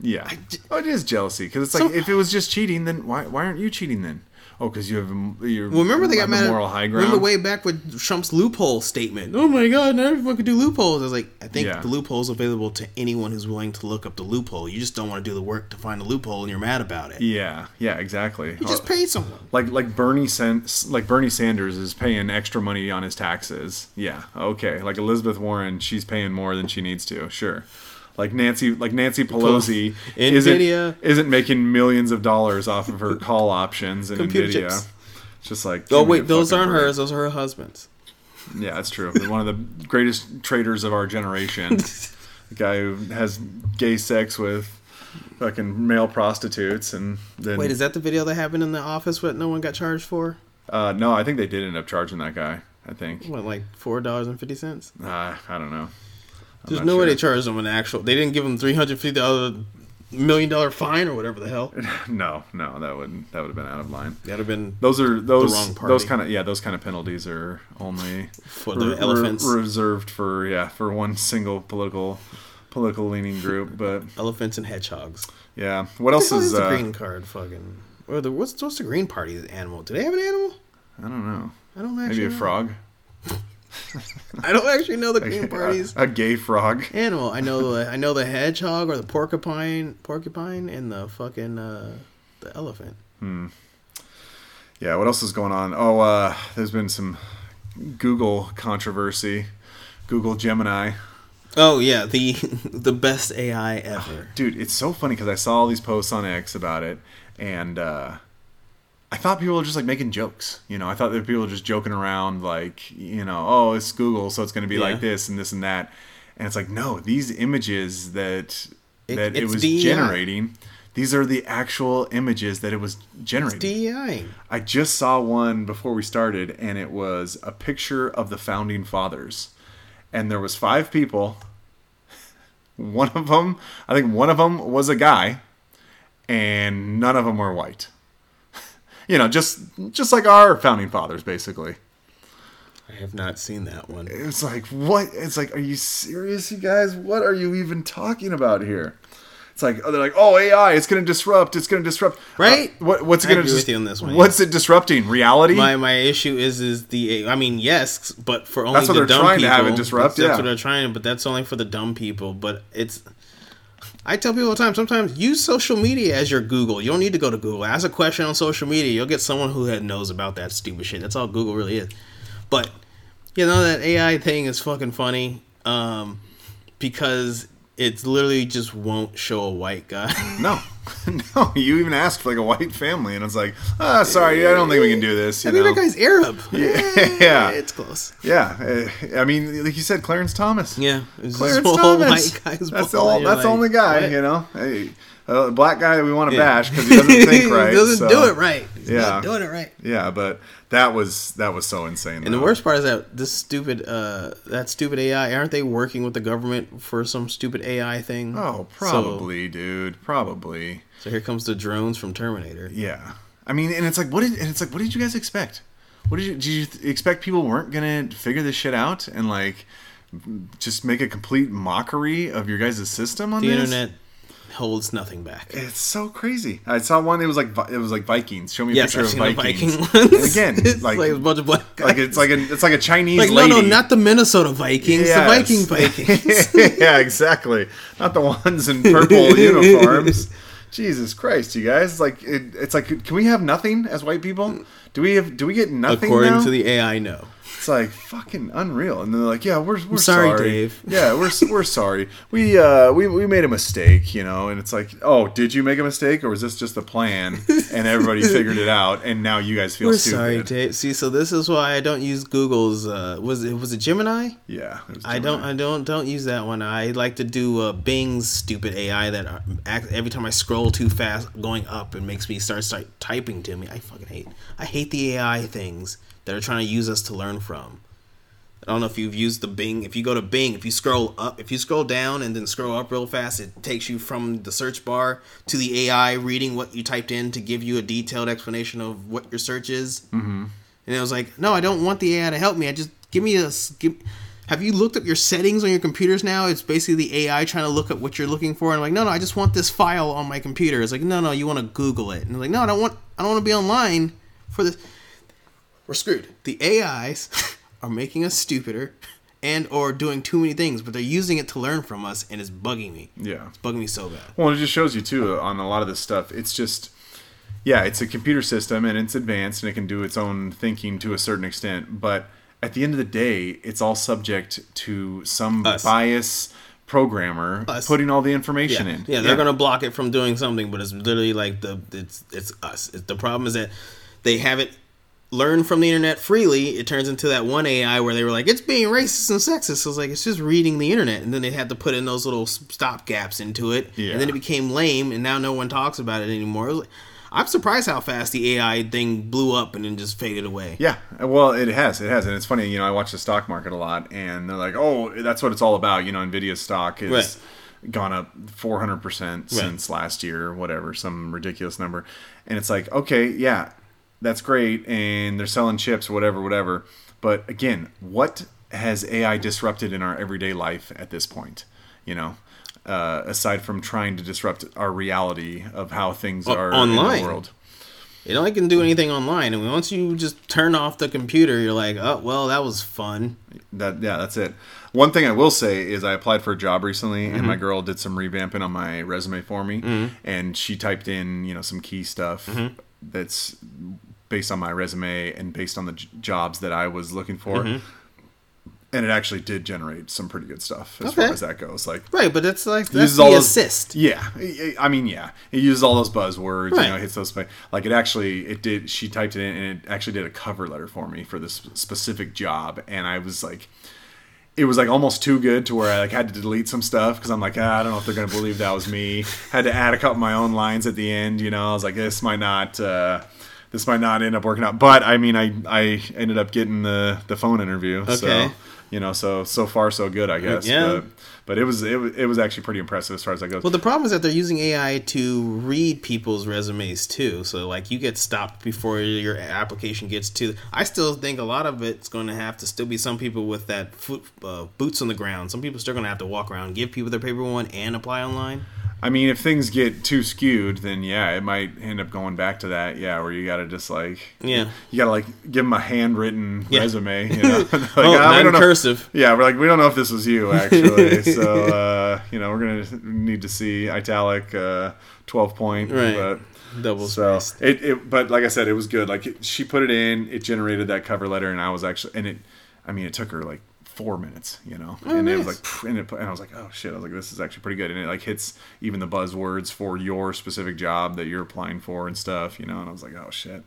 Yeah. Just, oh, it is jealousy. Because it's like, so, if it was just cheating, then why why aren't you cheating then? Oh, because you have your well, remember they got mad moral at, high ground. Remember way back with Trump's loophole statement. Oh my God, now everyone can do loopholes. I was like, I think yeah. the loophole's available to anyone who's willing to look up the loophole. You just don't want to do the work to find a loophole, and you're mad about it. Yeah, yeah, exactly. You just pay someone. Like like Bernie San- like Bernie Sanders is paying extra money on his taxes. Yeah, okay. Like Elizabeth Warren, she's paying more than she needs to. Sure. Like Nancy, like Nancy Pelosi isn't, isn't making millions of dollars off of her call options in NVIDIA. Chips. It's just like, oh wait, those aren't break. hers; those are her husband's. Yeah, that's true. One of the greatest traitors of our generation, the guy who has gay sex with fucking male prostitutes, and then wait, is that the video that happened in the office? What no one got charged for? Uh, no, I think they did end up charging that guy. I think what, like four dollars and fifty cents? Uh, I don't know. I'm There's no sure. way they charged him an actual... They didn't give him three hundred fifty million dollars fine or whatever the hell. No, no, that would that would have been out of line. That would have been those are those the wrong party. Those kind of yeah, those kind of penalties are only for the re- elephants re- reserved for yeah for one single political political leaning group. But elephants and hedgehogs. Yeah. What else is uh, the green card? Fucking. Or the what's what's the Green Party's animal? Do they have an animal? I don't know. I don't actually. Maybe a know. frog. I don't actually know the Green Party's a, a gay frog animal. I know the I know the hedgehog or the porcupine, porcupine, and the fucking uh, the elephant. Hmm. Yeah. What else is going on? Oh, uh, there's been some Google controversy. Google Gemini. Oh yeah, the the best A I ever. Dude, it's so funny because I saw all these posts on X about it, and uh, I thought people were just like making jokes, you know. I thought that people were just joking around, like, you know, oh, it's Google, so it's going to be yeah. like this and this and that. And it's like, no, these images that it, that it was D E I. generating, these are the actual images that it was generating. It's D E I. I just saw one before we started, and it was a picture of the Founding Fathers, and there was five people. One of them, I think, one of them was a guy, and none of them were white. You know, just just like our Founding Fathers, basically. I have not seen that one. It's like, what? It's like, are you serious, you guys? What are you even talking about here? It's like, oh, they're like, oh, A I, it's going to disrupt, it's going to disrupt. Right? Uh, what, what's it going to dis- on this one? What's yeah. it disrupting? Reality? My my issue is, is the, I mean, yes, but for only the dumb people. That's what the they're trying people. to have it disrupt, that's, yeah. That's what they're trying, but that's only for the dumb people, but it's... I tell people all the time, sometimes use social media as your Google. You don't need to go to Google. Ask a question on social media. You'll get someone who knows about that stupid shit. That's all Google really is. But, you know, that A I thing is fucking funny um, because it literally just won't show a white guy. No. No. You even asked for, like, a white family, and it's like, ah, oh, sorry, I don't think we can do this. You I know? think that guy's Arab. Yeah. yeah. It's close. Yeah. I mean, like you said, Clarence Thomas. Yeah. Clarence Thomas. White guy's that's all, that's like, the only guy, what? you know. Hey, a black guy we want to yeah. bash because he doesn't think right. he doesn't so. do it right. He's yeah. not doing it right. Yeah, but that was that was so insane. And though. the worst part is that this stupid, uh, that stupid A I, aren't they working with the government for some stupid A I thing? Oh, probably, so, dude. Probably. So here comes the drones from Terminator. Yeah. I mean, and it's like, what did, and it's like, what did you guys expect? What did you, did you th- expect people weren't going to figure this shit out and, like, just make a complete mockery of your guys' system on the this? internet? Holds nothing back. It's so crazy. I saw one. It was like it was like Vikings. Show me a yes, picture I've seen of Vikings. The Viking ones. Again, it's like, like a bunch of black guys. Like it's like a it's like a Chinese like, lady. No, no, not the Minnesota Vikings. Yes. The Viking Vikings. Yeah, exactly. Not the ones in purple uniforms. Jesus Christ, you guys! It's like it, it's like, can we have nothing as white people? Do we have? Do we get nothing? According now? to the A I, no. It's like fucking unreal. And they're like, yeah, we're we're sorry, sorry, Dave. Yeah, we're we're sorry. We uh we we made a mistake, you know. And it's like, oh, did you make a mistake, or was this just the plan and everybody figured it out, and now you guys feel we're stupid? Sorry, Dave. See, so this is why I don't use Google's. Uh, was it was it Gemini? Yeah, it was Gemini. I don't I don't don't use that one. I like to do uh, Bing's stupid A I that act, every time I scroll too fast going up, it makes me start start typing to me. I fucking hate. I hate the A I things that are trying to use us to learn from. I don't know if you've used the Bing. If you go to Bing, if you scroll up, if you scroll down and then scroll up real fast, it takes you from the search bar to the A I reading what you typed in to give you a detailed explanation of what your search is. Mm-hmm. And it was like, no, I don't want the A I to help me. I just give me a. Give, have you looked up your settings on your computers now? It's basically the A I trying to look up what you're looking for. And I'm like, no, no, I just want this file on my computer. It's like, no, no, you want to Google it. And I'm like, no, I don't want. I don't want to be online for this. We're screwed. The A Is are making us stupider and or doing too many things, but they're using it to learn from us, and it's bugging me. Yeah. It's bugging me so bad. Well, it just shows you, too, on a lot of this stuff, it's just, yeah, it's a computer system, and it's advanced, and it can do its own thinking to a certain extent, but at the end of the day, it's all subject to some us. bias programmer us. putting all the information yeah. in. Yeah, they're yeah. going to block it from doing something, but it's literally like the it's, it's us. It's, the problem is that they have it learn from the internet freely. It turns into that one A I where they were like, it's being racist and sexist. So it's like, it's just reading the internet. And then they had to put in those little stop gaps into it. Yeah. And then it became lame. And now no one talks about it anymore. I'm surprised how fast the A I thing blew up and then just faded away. Yeah. Well, it has. It has. And it's funny, you know, I watch the stock market a lot and they're like, oh, that's what it's all about. You know, NVIDIA stock is right. gone up four hundred percent right. since last year or whatever, some ridiculous number. And it's like, okay, yeah. That's great, and they're selling chips, whatever, whatever. But again, what has A I disrupted in our everyday life at this point? You know, uh, aside from trying to disrupt our reality of how things are online. In the world. It only can do anything online, and once you just turn off the computer, you're like, oh, well, that was fun. That yeah, that's it. One thing I will say is I applied for a job recently, mm-hmm. and my girl did some revamping on my resume for me, mm-hmm. and she typed in, you know, some key stuff mm-hmm. that's based on my resume and based on the j- jobs that I was looking for. Mm-hmm. And it actually did generate some pretty good stuff as okay. far as that goes. Like, right, but that's like that's the all those, assist. Yeah. I mean, yeah. It uses all those buzzwords, right. you know, it hits those. Like it actually, it did, she typed it in and it actually did a cover letter for me for this specific job. And I was like, it was like almost too good to where I like had to delete some stuff because I'm like, ah, I don't know if they're going to believe that was me. Had to add a couple of my own lines at the end, you know. I was like, this might not... Uh, This might not end up working out, but I mean, I, I ended up getting the, the phone interview. Okay. So, you know, so so far so good, I guess. Yeah. But, but it was it was it was actually pretty impressive as far as I go. Well, the problem is that they're using A I to read people's resumes too. So like, you get stopped before your application gets to. I still think a lot of it's going to have to still be some people with that foot, uh, boots on the ground. Some people still going to have to walk around, give people their paper one, and apply online. I mean, if things get too skewed, then yeah, it might end up going back to that. Yeah, where you gotta just like, yeah, you gotta like give them a handwritten yeah. resume. You know, like, oh, I, not I cursive. Know. Yeah, we're like, we don't know if this was you actually. So uh, you know, we're gonna need to see italic uh, twelve point, right? But, double so it, it, but like I said, it was good. Like it, she put it in, it generated that cover letter, and I was actually, and it, I mean, it took her like. Four minutes, you know, oh, and nice. It was like, and, it, and I was like, oh shit, I was like, this is actually pretty good, and it like hits even the buzzwords for your specific job that you're applying for and stuff, you know, and I was like, oh shit,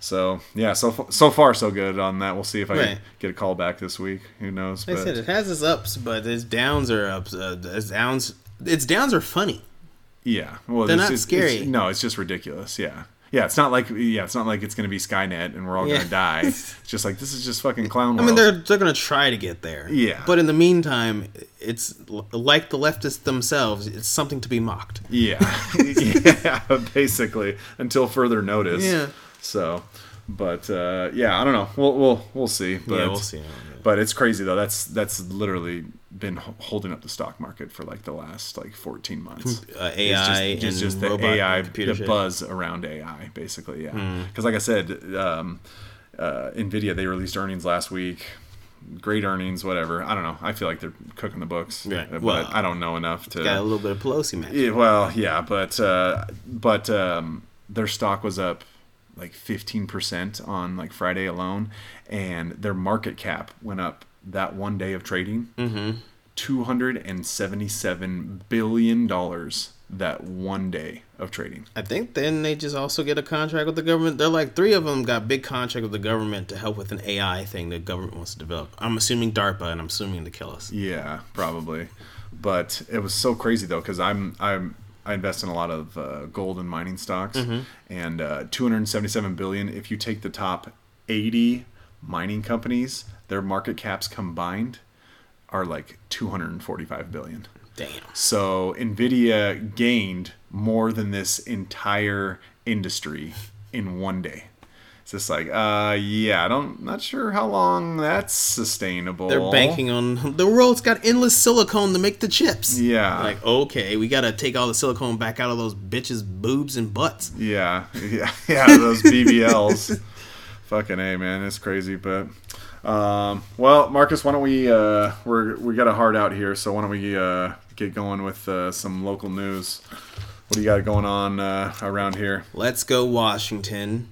so yeah, so so far so good on that. We'll see if I right. get a call back this week. Who knows? Like but, I said, it has its ups, but its downs are ups. Uh, its downs, its downs are funny. Yeah, well, they're it's, not it's, scary. It's, no, it's just ridiculous. Yeah. Yeah, it's not like yeah, it's not like it's gonna be Skynet and we're all yeah. gonna die. It's just like this is just fucking clown world. I mean, they're they're gonna try to get there. Yeah, but in the meantime, it's like the leftists themselves. It's something to be mocked. Yeah, yeah, basically until further notice. Yeah. So, but uh, yeah, I don't know. We'll we'll we'll see. But, yeah, we'll see. But it's crazy though. That's that's literally been holding up the stock market for like the last like fourteen months. Uh, A I it's just, it's and just the robot A I, computer the buzz shit. Around A I, basically, yeah. Because mm. like I said, um, uh, NVIDIA, they released earnings last week. great earnings, whatever. I don't know. I feel like they're cooking the books. Right. But well, I don't know enough to... Got a little bit of Pelosi magic. Yeah, well, yeah, but uh, but um, their stock was up like fifteen percent on like Friday alone, and their market cap went up that one day of trading. Mm-hmm. two hundred seventy-seven billion dollars that one day of trading. I think then they just also get a contract with the government. They're like three of them got big contract with the government to help with an A I thing the government wants to develop. I'm assuming DARPA, and I'm assuming to kill us. Yeah, probably. But it was so crazy though, because I'm I'm I invest in a lot of uh, gold and mining stocks, mm-hmm. and uh, two hundred seventy-seven billion dollars. If you take the top eighty mining companies, their market caps combined are like two hundred forty-five billion dollars. Damn. So NVIDIA gained more than this entire industry in one day. It's just like, uh, yeah, I don't, not sure how long that's sustainable. They're banking on the world's got endless silicone to make the chips. Yeah. Like, okay, we got to take all the silicone back out of those bitches' boobs and butts. Yeah. Yeah. Yeah. Those B B Ls. Fucking A, man. It's crazy, but. Um, well, Marcus, why don't we, uh, we're, we got a hard out here, so why don't we, uh, get going with, uh, some local news. What do you got going on, uh, around here? Let's go Washington.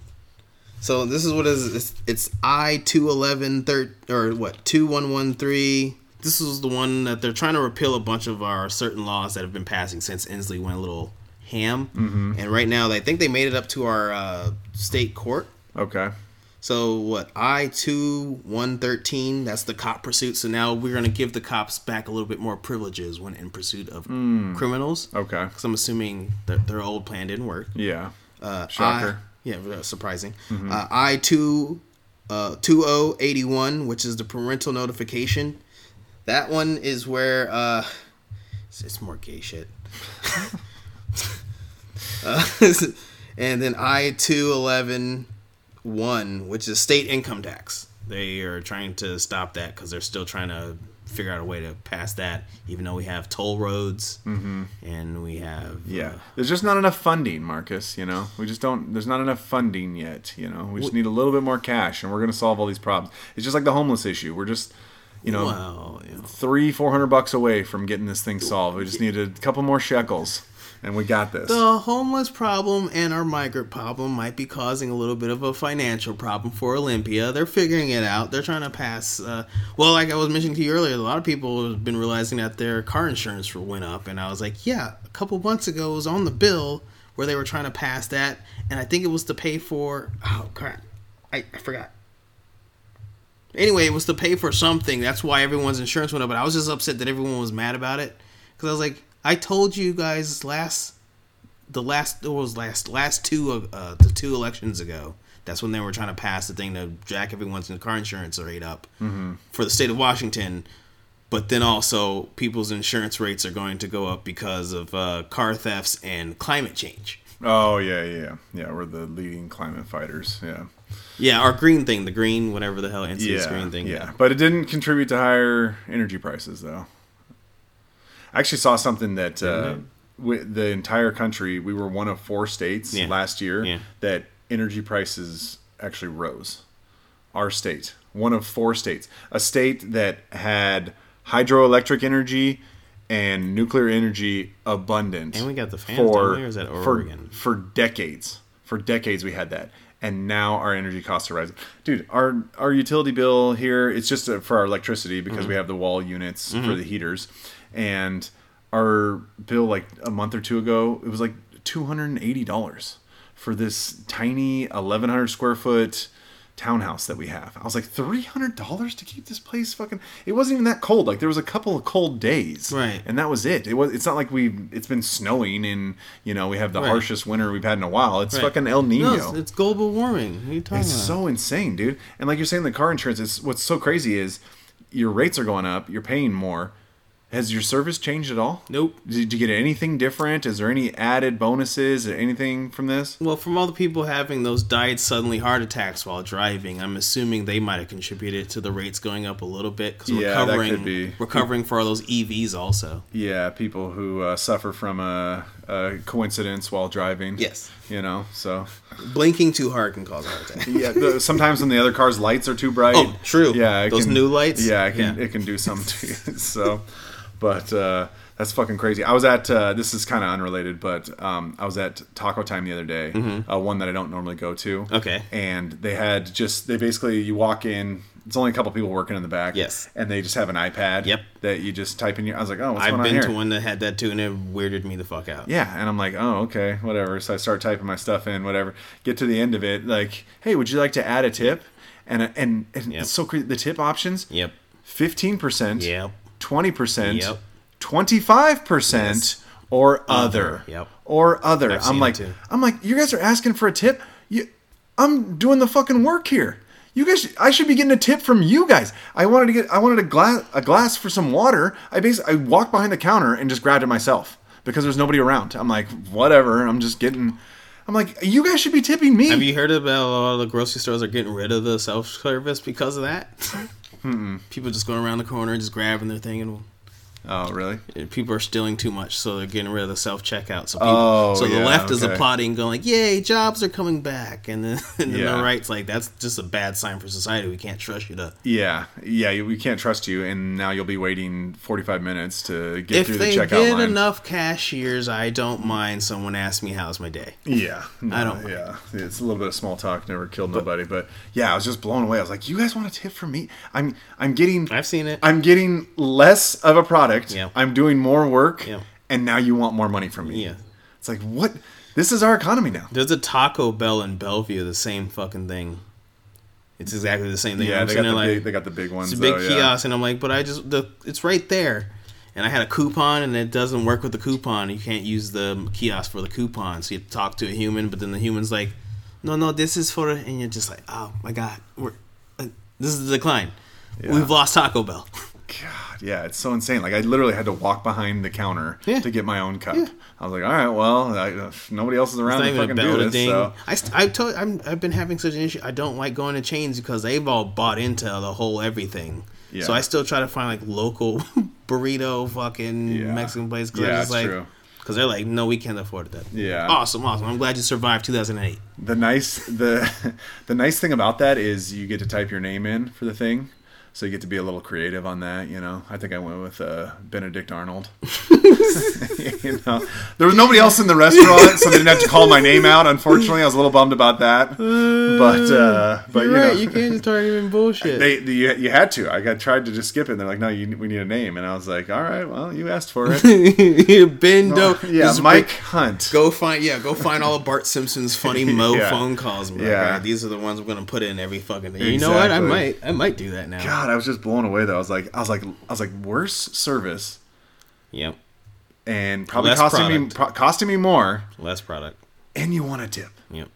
So this is what is, it's, it's I two eleven thirteen, or what, two one one three. This is the one that they're trying to repeal a bunch of our certain laws that have been passing since Inslee went a little ham. Mm-hmm. And right now, they think they made it up to our, uh, state court. Okay. So, what, I two one thirteen, that's the cop pursuit. So now we're going to give the cops back a little bit more privileges when in pursuit of mm. criminals. Okay. Because I'm assuming that their old plan didn't work. Yeah. Uh, Shocker. I, yeah, surprising. Mm-hmm. Uh, I two oh eight one, which is the parental notification. That one is where, uh, it's, it's more gay shit. uh, and then I two eleven... One, which is state income tax. They are trying to stop that because they're still trying to figure out a way to pass that, even though we have toll roads, mm-hmm. and we have... Yeah. Uh, there's just not enough funding, Marcus, you know? We just don't... There's not enough funding yet, you know? We just we, need a little bit more cash, and we're going to solve all these problems. It's just like the homeless issue. We're just, you know, well, you know. three, four hundred bucks away from getting this thing solved. We just need a couple more shekels. And we got this. The homeless problem and our migrant problem might be causing a little bit of a financial problem for Olympia. They're figuring it out. They're trying to pass. Uh, well, like I was mentioning to you earlier, a lot of people have been realizing that their car insurance went up. And I was like, yeah, a couple months ago it was on the bill where they were trying to pass that. And I think it was to pay for. Oh, crap. I, I forgot. Anyway, it was to pay for something. That's why everyone's insurance went up. But I was just upset that everyone was mad about it. Because I was like, I told you guys last, the last, it was last, last two, uh, the two elections ago. That's when they were trying to pass the thing to jack everyone's car insurance rate up mm-hmm. for the state of Washington. But then also people's insurance rates are going to go up because of uh, car thefts and climate change. Oh, yeah, yeah. Yeah, we're the leading climate fighters, yeah. Yeah, our green thing, the green, whatever the hell, N C S yeah, green thing. Yeah. yeah, but it didn't contribute to higher energy prices, though. I actually saw something that uh, we, the entire country, we were one of four states yeah. last year yeah. that energy prices actually rose. Our state, one of four states. A state that had hydroelectric energy and nuclear energy abundant. And we got the fan for, down there, is that Oregon? For, for decades. For decades we had that. And now our energy costs are rising. Dude, our our utility bill here, it's just for our electricity because mm-hmm. we have the wall units mm-hmm. for the heaters. And our bill, like a month or two ago, it was like two hundred eighty dollars for this tiny eleven hundred square foot townhouse that we have. I was like, three hundred dollars to keep this place fucking. It wasn't even that cold. Like there was a couple of cold days, right? And that was it. It was. It's not like we. It's been snowing, and you know we have the right. harshest winter we've had in a while. It's right. fucking El Nino. No, it's, it's global warming. What are you talking it's about? So insane, dude. And like you're saying, the car insurance. It's what's so crazy is your rates are going up. You're paying more. Has your service changed at all? Nope. Did you get anything different? Is there any added bonuses or anything from this? Well, from all the people having those died suddenly heart attacks while driving, I'm assuming they might have contributed to the rates going up a little bit. Cause yeah, we're covering, that could be. We're covering for all those E Vs also. Yeah, people who uh, suffer from a, a coincidence while driving. Yes. You know, so... Blinking too hard can cause a heart attack. Yeah, the, sometimes when the other car's lights are too bright. Oh, true. Yeah, those can, new lights. Yeah, it can, yeah. It can do something to you, so... But uh, that's fucking crazy. I was at, uh, this is kind of unrelated, but um, I was at Taco Time the other day, mm-hmm. uh, one that I don't normally go to. Okay. And they had just, they basically, you walk in, it's only a couple people working in the back. Yes. And they just have an iPad. Yep. That you just type in your, I was like, oh, what's I've going on here? I've been to one that had that too, and it weirded me the fuck out. Yeah. And I'm like, oh, okay, whatever. So I start typing my stuff in, whatever. Get to the end of it, like, hey, would you like to add a tip? And, and, and yep. It's so crazy. The tip options. Yep. fifteen percent. Yep. twenty percent, yep. twenty-five percent, yes. or other, yep. or other. I've I'm like, I'm like, you guys are asking for a tip. You, I'm doing the fucking work here. You guys, I should be getting a tip from you guys. I wanted to get, I wanted a glass, a glass for some water. I basically, I walked behind the counter and just grabbed it myself because there's nobody around. I'm like, whatever. I'm just getting. I'm like, you guys should be tipping me. Have you heard about all the grocery stores are getting rid of the self-service because of that? Mm-mm. People just going around the corner and just grabbing their thing. And oh, really? People are stealing too much, so they're getting rid of the self-checkout. So people, oh, so the yeah, left okay. is applauding, going, yay, jobs are coming back. And then, and then yeah. the right's like, that's just a bad sign for society. We can't trust you to... Yeah, yeah, we can't trust you, and now you'll be waiting forty-five minutes to get if through the checkout line. If they get enough cashiers, I don't mind someone ask me how's my day. Yeah. No, I don't mind. Yeah, it's a little bit of small talk, never killed but, nobody. But yeah, I was just blown away. I was like, you guys want a tip from me? I'm, I'm getting... I've seen it. I'm getting less of a product. Yeah. I'm doing more work, yeah. and now you want more money from me. Yeah. It's like, what? This is our economy now. There's a Taco Bell in Bellevue, the same fucking thing. It's exactly the same thing. Yeah, they got the, like, big, they got the big ones. It's a big though, kiosk, yeah. and I'm like, but I just, the, it's right there. And I had a coupon, and it doesn't work with the coupon. You can't use the kiosk for the coupon, so you have to talk to a human, but then the human's like, no, no, this is for, and you're just like, oh my God, we're, uh, this is the decline. Yeah. We've lost Taco Bell. God, yeah, it's so insane. Like, I literally had to walk behind the counter yeah. to get my own cup. Yeah. I was like, all right, well, I, uh, nobody else is around to fucking do this. So. I, st- I told, I'm, I've been having such an issue. I don't like going to chains because they've all bought into the whole everything. Yeah. So I still try to find, like, local burrito fucking yeah. Mexican place. Cause yeah, that's like, true. Because they're like, no, we can't afford that. Yeah. Awesome, awesome. I'm glad you survived two thousand eight. The nice, the, the nice thing about that is you get to type your name in for the thing. So you get to be a little creative on that, you know. I think I went with uh, Benedict Arnold. You know, there was nobody else in the restaurant, so they didn't have to call my name out. Unfortunately, I was a little bummed about that. Uh, but uh, but you're you know, right. You can't start even bullshit. They, they you, you had to. I got, tried to just skip it. And they're like, no, you, we need a name, and I was like, all right, well, you asked for it. Ben no, Doe. Yeah, Mike big, Hunt. Go find yeah, go find all of Bart Simpson's funny Mo yeah. phone calls. Man. Yeah, God, these are the ones I'm gonna put in every fucking day. Exactly. You know what? I might I might do that now. God. I was just blown away though. I was like, I was like, I was like, worse service. Yep. And probably less costing product. me, pro- costing me more. Less product. And you want a tip? Yep.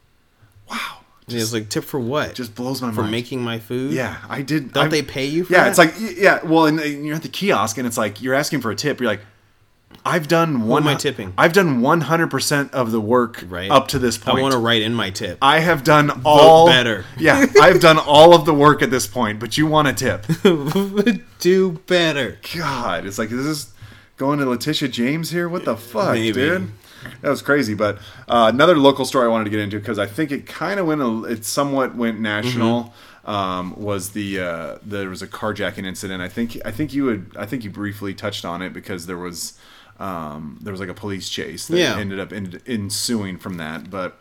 Wow. Just, it's like tip for what? Just blows my mind. For making my food? Yeah, I did. Don't I, they pay you for? Yeah, that? It's like yeah. Well, and you're at the kiosk, and it's like you're asking for a tip. You're like, I've done one. What am I tipping? I've done one hundred percent of the work right. up to this point. I want to write in my tip. I have done all Vote better. Yeah, I've done all of the work at this point, but you want a tip. Do better. God, it's like, is this going to Letitia James here? What the fuck, Maybe. dude? That was crazy. But uh, another local story I wanted to get into because I think it kind of went. A, it somewhat went national. Mm-hmm. Um, was the uh, there was a carjacking incident? I think I think you would. I think you briefly touched on it because there was. Um, there was like a police chase that yeah. ended up in, ensuing from that, but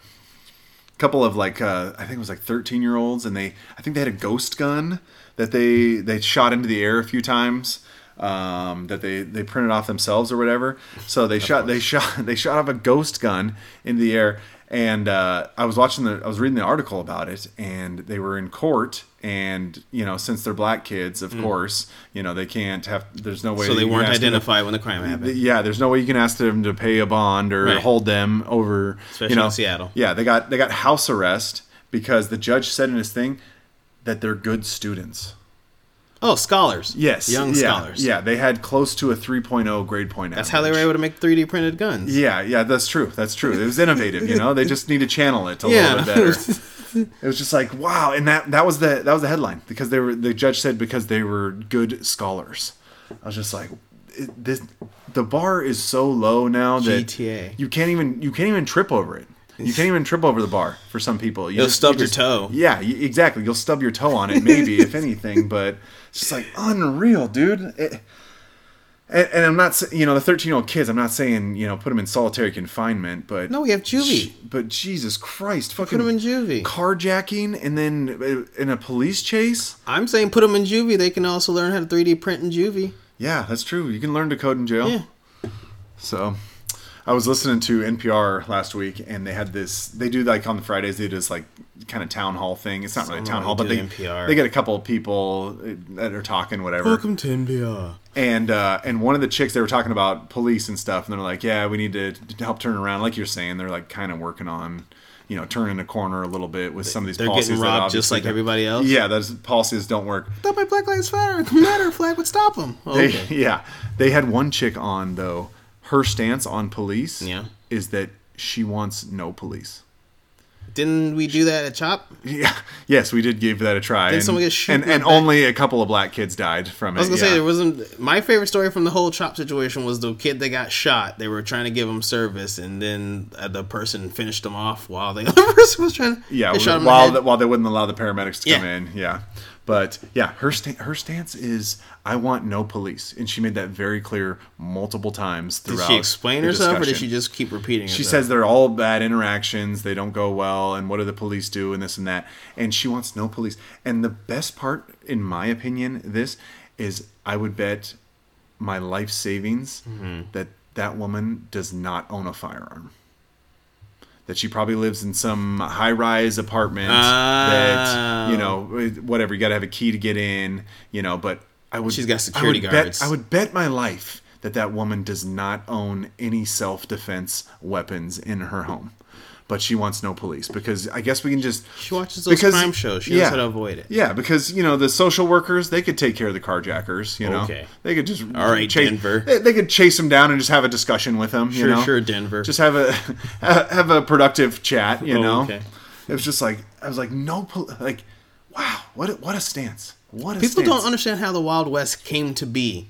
a couple of like uh, I think it was like thirteen year olds, and they I think they had a ghost gun that they they shot into the air a few times um, that they, they printed off themselves or whatever. So they shot they shot they shot off a ghost gun into the air, and uh, I was watching the I was reading the article about it, and they were in court. And, you know, since they're black kids, of mm. course, you know, they can't have, there's no way. So they weren't identified when the crime happened. Yeah. There's no way you can ask them to pay a bond or right. hold them over, especially you know, in Seattle. Yeah. They got, they got house arrest because the judge said in his thing that they're good students. Oh, scholars. Yes. Young yeah, scholars. Yeah, they had close to a three point oh grade point average. That's how they were able to make three D printed guns. Yeah, yeah, that's true. That's true. It was innovative, you know? They just need to channel it a yeah. little bit better. It was just like, wow. And that, that was the that was the headline. Because they were, the judge said because they were good scholars. I was just like, it, this, the bar is so low now that G T A. you can't even you can't even trip over it. You can't even trip over the bar for some people. You You'll just, stub you your just, toe. Yeah, you, exactly. You'll stub your toe on it, maybe, if anything. But it's just like, unreal, dude. It, and, and I'm not, you know, the thirteen-year-old kids, I'm not saying, you know, put them in solitary confinement. But no, we have juvie. But Jesus Christ. Fucking put them in juvie. Carjacking and then in a police chase. I'm saying put them in juvie. They can also learn how to three D print in juvie. Yeah, that's true. You can learn to code in jail. Yeah. So... I was listening to N P R last week, and they had this. They do like on the Fridays. They do this like kind of town hall thing. It's not Someone really a town hall, but they N P R. They get a couple of people that are talking whatever. Welcome to N P R. And uh, and one of the chicks, they were talking about police and stuff, and they're like, yeah, we need to help turn around. Like you're saying, they're like kind of working on, you know, turning a corner a little bit with some of these they're policies. They're getting robbed just like everybody else. Yeah, those policies don't work. I thought my Black Lives Matter flag would stop them. Oh, okay. They, yeah, they had one chick on though. Her stance on police yeah. is that she wants no police. Didn't we do that at CHOP? Yeah. Yes, we did give that a try. Didn't and, someone get shot? And, and only a couple of black kids died from it. I was going to yeah. say, there wasn't. My favorite story from the whole CHOP situation was the kid that got shot. They were trying to give him service, and then the person finished him off while the other person was trying to. Yeah, they shot him while, in the head. While they wouldn't allow the paramedics to yeah. come in. Yeah. But, yeah, her st- her stance is, I want no police. And she made that very clear multiple times throughout the discussion. Did she explain herself, or did she just keep repeating herself? She says they're all bad interactions, they don't go well, and what do the police do, and this and that. And she wants no police. And the best part, in my opinion, this is I would bet my life savings mm-hmm. that that woman does not own a firearm. That she probably lives in some high-rise apartment oh. that, you know, whatever. You got to have a key to get in, you know. But I would. She's got security I would guards. Bet, I would bet my life that that woman does not own any self-defense weapons in her home. But she wants no police because I guess we can just... She watches those because, crime shows. She yeah, knows how to avoid it. Yeah, because, you know, the social workers, they could take care of the carjackers, you know. Okay. They could just... All right, chase, Denver. They, they could chase them down and just have a discussion with them, you sure, know. Sure, Denver. Just have a have a productive chat, you oh, know. Okay. It was just like... I was like, no... Pol- like, wow, what a, what a stance. What a People stance. People don't understand how the Wild West came to be.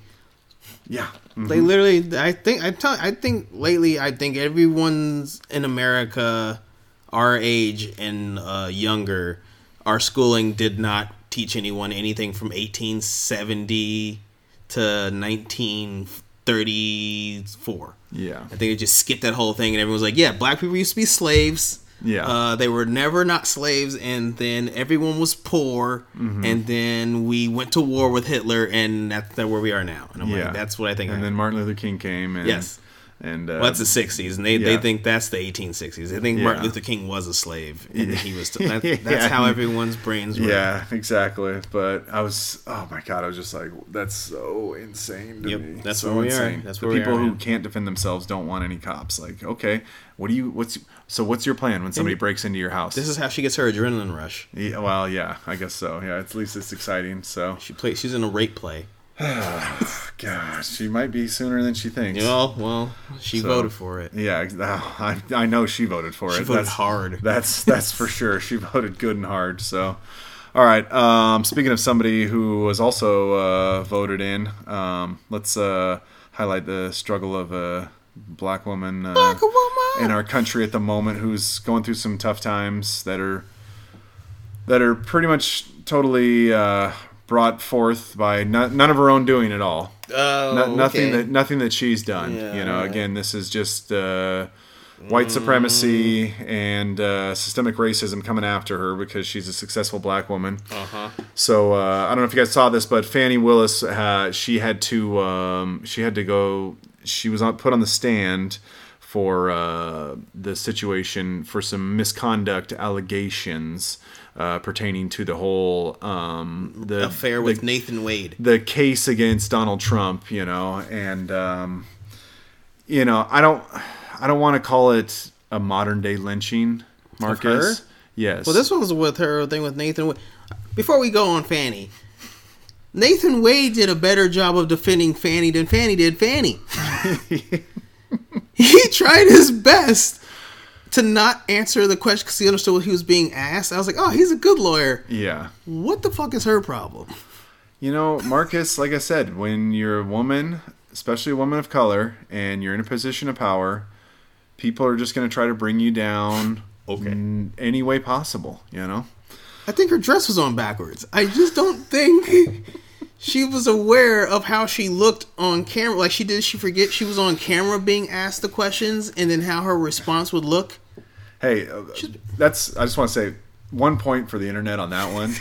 Yeah. Mm-hmm. They literally, I think, I, tell, I think lately, I think everyone's in America, our age and uh, younger, our schooling did not teach anyone anything from eighteen seventy to nineteen thirty-four. Yeah. I think they just skipped that whole thing and everyone's like, yeah, black people used to be slaves. Yeah. Uh, they were never not slaves, and then everyone was poor, mm-hmm. and then we went to war with Hitler, and that's where we are now. And I'm yeah. like, that's what I think. And I then mean. Martin Luther King came. And, yes. And, uh, well, that's the sixties, and they, yeah. they think that's the eighteen sixties. They think yeah. Martin Luther King was a slave, and he was. T- that, that's yeah. how everyone's brains were. Yeah, exactly. But I was, oh my God, I was just like, that's so insane to yep. me. That's so where we insane. Are. That's where the we people are, who can't defend themselves don't want any cops. Like, okay, what do you? What's so? What's your plan when somebody and breaks into your house? This is how she gets her adrenaline rush. Yeah, well, yeah, I guess so. Yeah, at least it's exciting. So she plays. She's in a rape play. Oh, God, she might be sooner than she thinks. Well, well, she so, voted for it. Yeah, I, I know she voted for she it. She voted that's, hard. That's that's for sure. She voted good and hard. So, all right. Um, speaking of somebody who was also uh, voted in, um, let's uh, highlight the struggle of a black woman, uh, black woman in our country at the moment, who's going through some tough times that are that are pretty much totally. Uh, Brought forth by no, none of her own doing at all. Oh, no, nothing okay. that nothing that she's done. Yeah, you know, right. Again, this is just uh, white supremacy mm. and uh, systemic racism coming after her because she's a successful black woman. Uh-huh. So uh, I don't know if you guys saw this, but Fanny Willis, uh, she had to um, she had to go. She was put on the stand for uh, the situation for some misconduct allegations. Uh, pertaining to the whole um, the affair with the, Nathan Wade, the case against Donald Trump, you know, and um, you know, I don't, I don't want to call it a modern day lynching, Marcus. Yes. Well, this one was with her thing with Nathan Wade. Before we go on, Fanny, Nathan Wade did a better job of defending Fanny than Fanny did Fanny. He tried his best to not answer the question because he understood what he was being asked. I was like, oh, he's a good lawyer. Yeah. What the fuck is her problem? You know, Marcus, like I said, when you're a woman, especially a woman of color, and you're in a position of power, people are just going to try to bring you down okay. in any way possible, you know? I think her dress was on backwards. I just don't think she was aware of how she looked on camera. Like, she did she forget she was on camera being asked the questions and then how her response would look? Hey, uh, that's I just want to say one point for the internet on that one.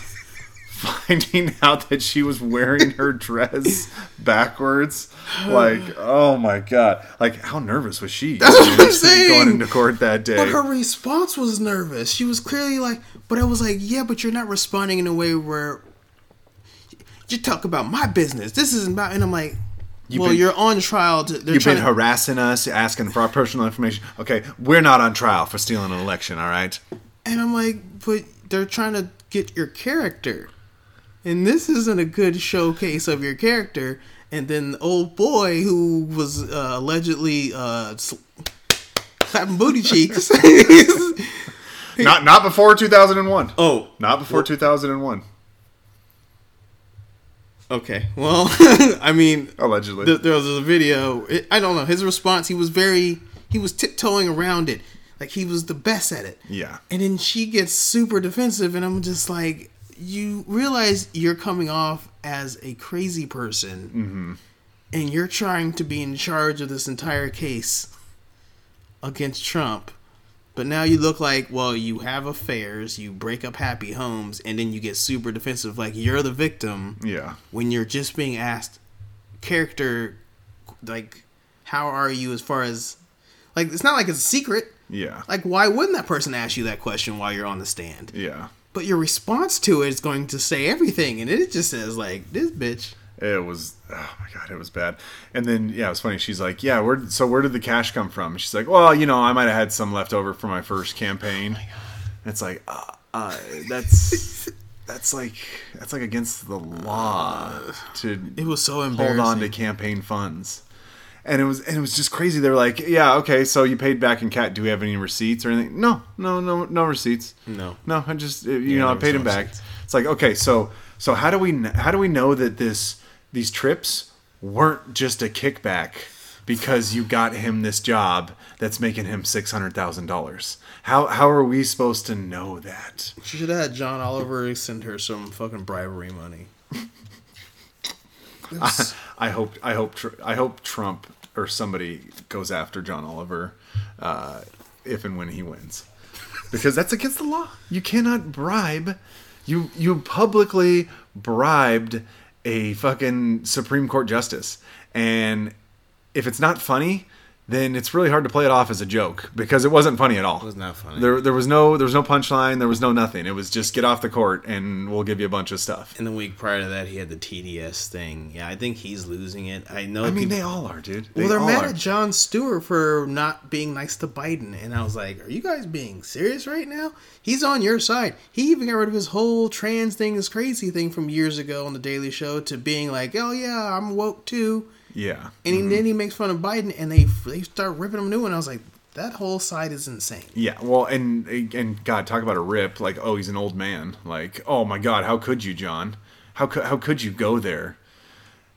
Finding out that she was wearing her dress backwards. Like, oh my God. Like, how nervous was she? That's what I'm saying. Going into court that day. But her response was nervous. She was clearly like, but I was like, yeah, but you're not responding in a way where you talk about my business. This isn't about, and I'm like, You've well, been, you're on trial. To, you've been to, harassing us, asking for our personal information. Okay, we're not on trial for stealing an election, all right? And I'm like, but they're trying to get your character. And this isn't a good showcase of your character. And then the old boy who was uh, allegedly uh, slapping booty cheeks. not not before two thousand one. Oh. Not before well, two thousand one. Okay. Well, I mean. Allegedly. Th- there was a video. It, I don't know. His response, he was very, he was tiptoeing around it. Like, he was the best at it. Yeah. And then she gets super defensive. And I'm just like, you realize you're coming off as a crazy person, mm-hmm. and you're trying to be in charge of this entire case against Trump, but now you look like, well, you have affairs, you break up happy homes, and then you get super defensive, like you're the victim. Yeah. When you're just being asked character, like, how are you as far as, like, it's not like it's a secret. Yeah. Like, why wouldn't that person ask you that question while you're on the stand? Yeah. But your response to it is going to say everything, and it just says, like, this bitch. It was, oh my God, it was bad. And then, yeah, it was funny. She's like, yeah, where, so where did the cash come from? She's like, well, you know, I might have had some left over for my first campaign. Oh my God. And it's like, uh, uh, that's that's like that's like against the law to it was so embarrassing. Hold on to campaign funds. And it was and it was just crazy. They were like, yeah, okay, so you paid back in cash. Do we have any receipts or anything? No, no, no, no receipts. No, no. I just you yeah, know I paid no him receipts. Back. It's like, okay, so so how do we how do we know that this these trips weren't just a kickback because you got him this job that's making him six hundred thousand dollars? How how are we supposed to know that? She should have had John Oliver send her some fucking bribery money. I, I hope I hope I hope Trump. Or somebody goes after John Oliver uh, if and when he wins. Because that's against the law. You cannot bribe. You you publicly bribed a fucking Supreme Court justice. And if it's not funny, then it's really hard to play it off as a joke. Because it wasn't funny at all. It was not funny. There, there was no there was no punchline. There was no nothing. It was just get off the court and we'll give you a bunch of stuff. And the week prior to that, he had the T D S thing. Yeah, I think he's losing it. I know. I mean, people, they all are, dude. They well, they're mad are. at Jon Stewart for not being nice to Biden. And I was like, are you guys being serious right now? He's on your side. He even got rid of his whole trans thing, this crazy thing from years ago on The Daily Show to being like, oh, yeah, I'm woke, too. Yeah, and he, mm-hmm. then he makes fun of Biden, and they they start ripping him a new one. I was like, that whole side is insane. Yeah, well, and and God, talk about a rip! Like, oh, he's an old man. Like, oh my God, how could you, John? How could how could you go there?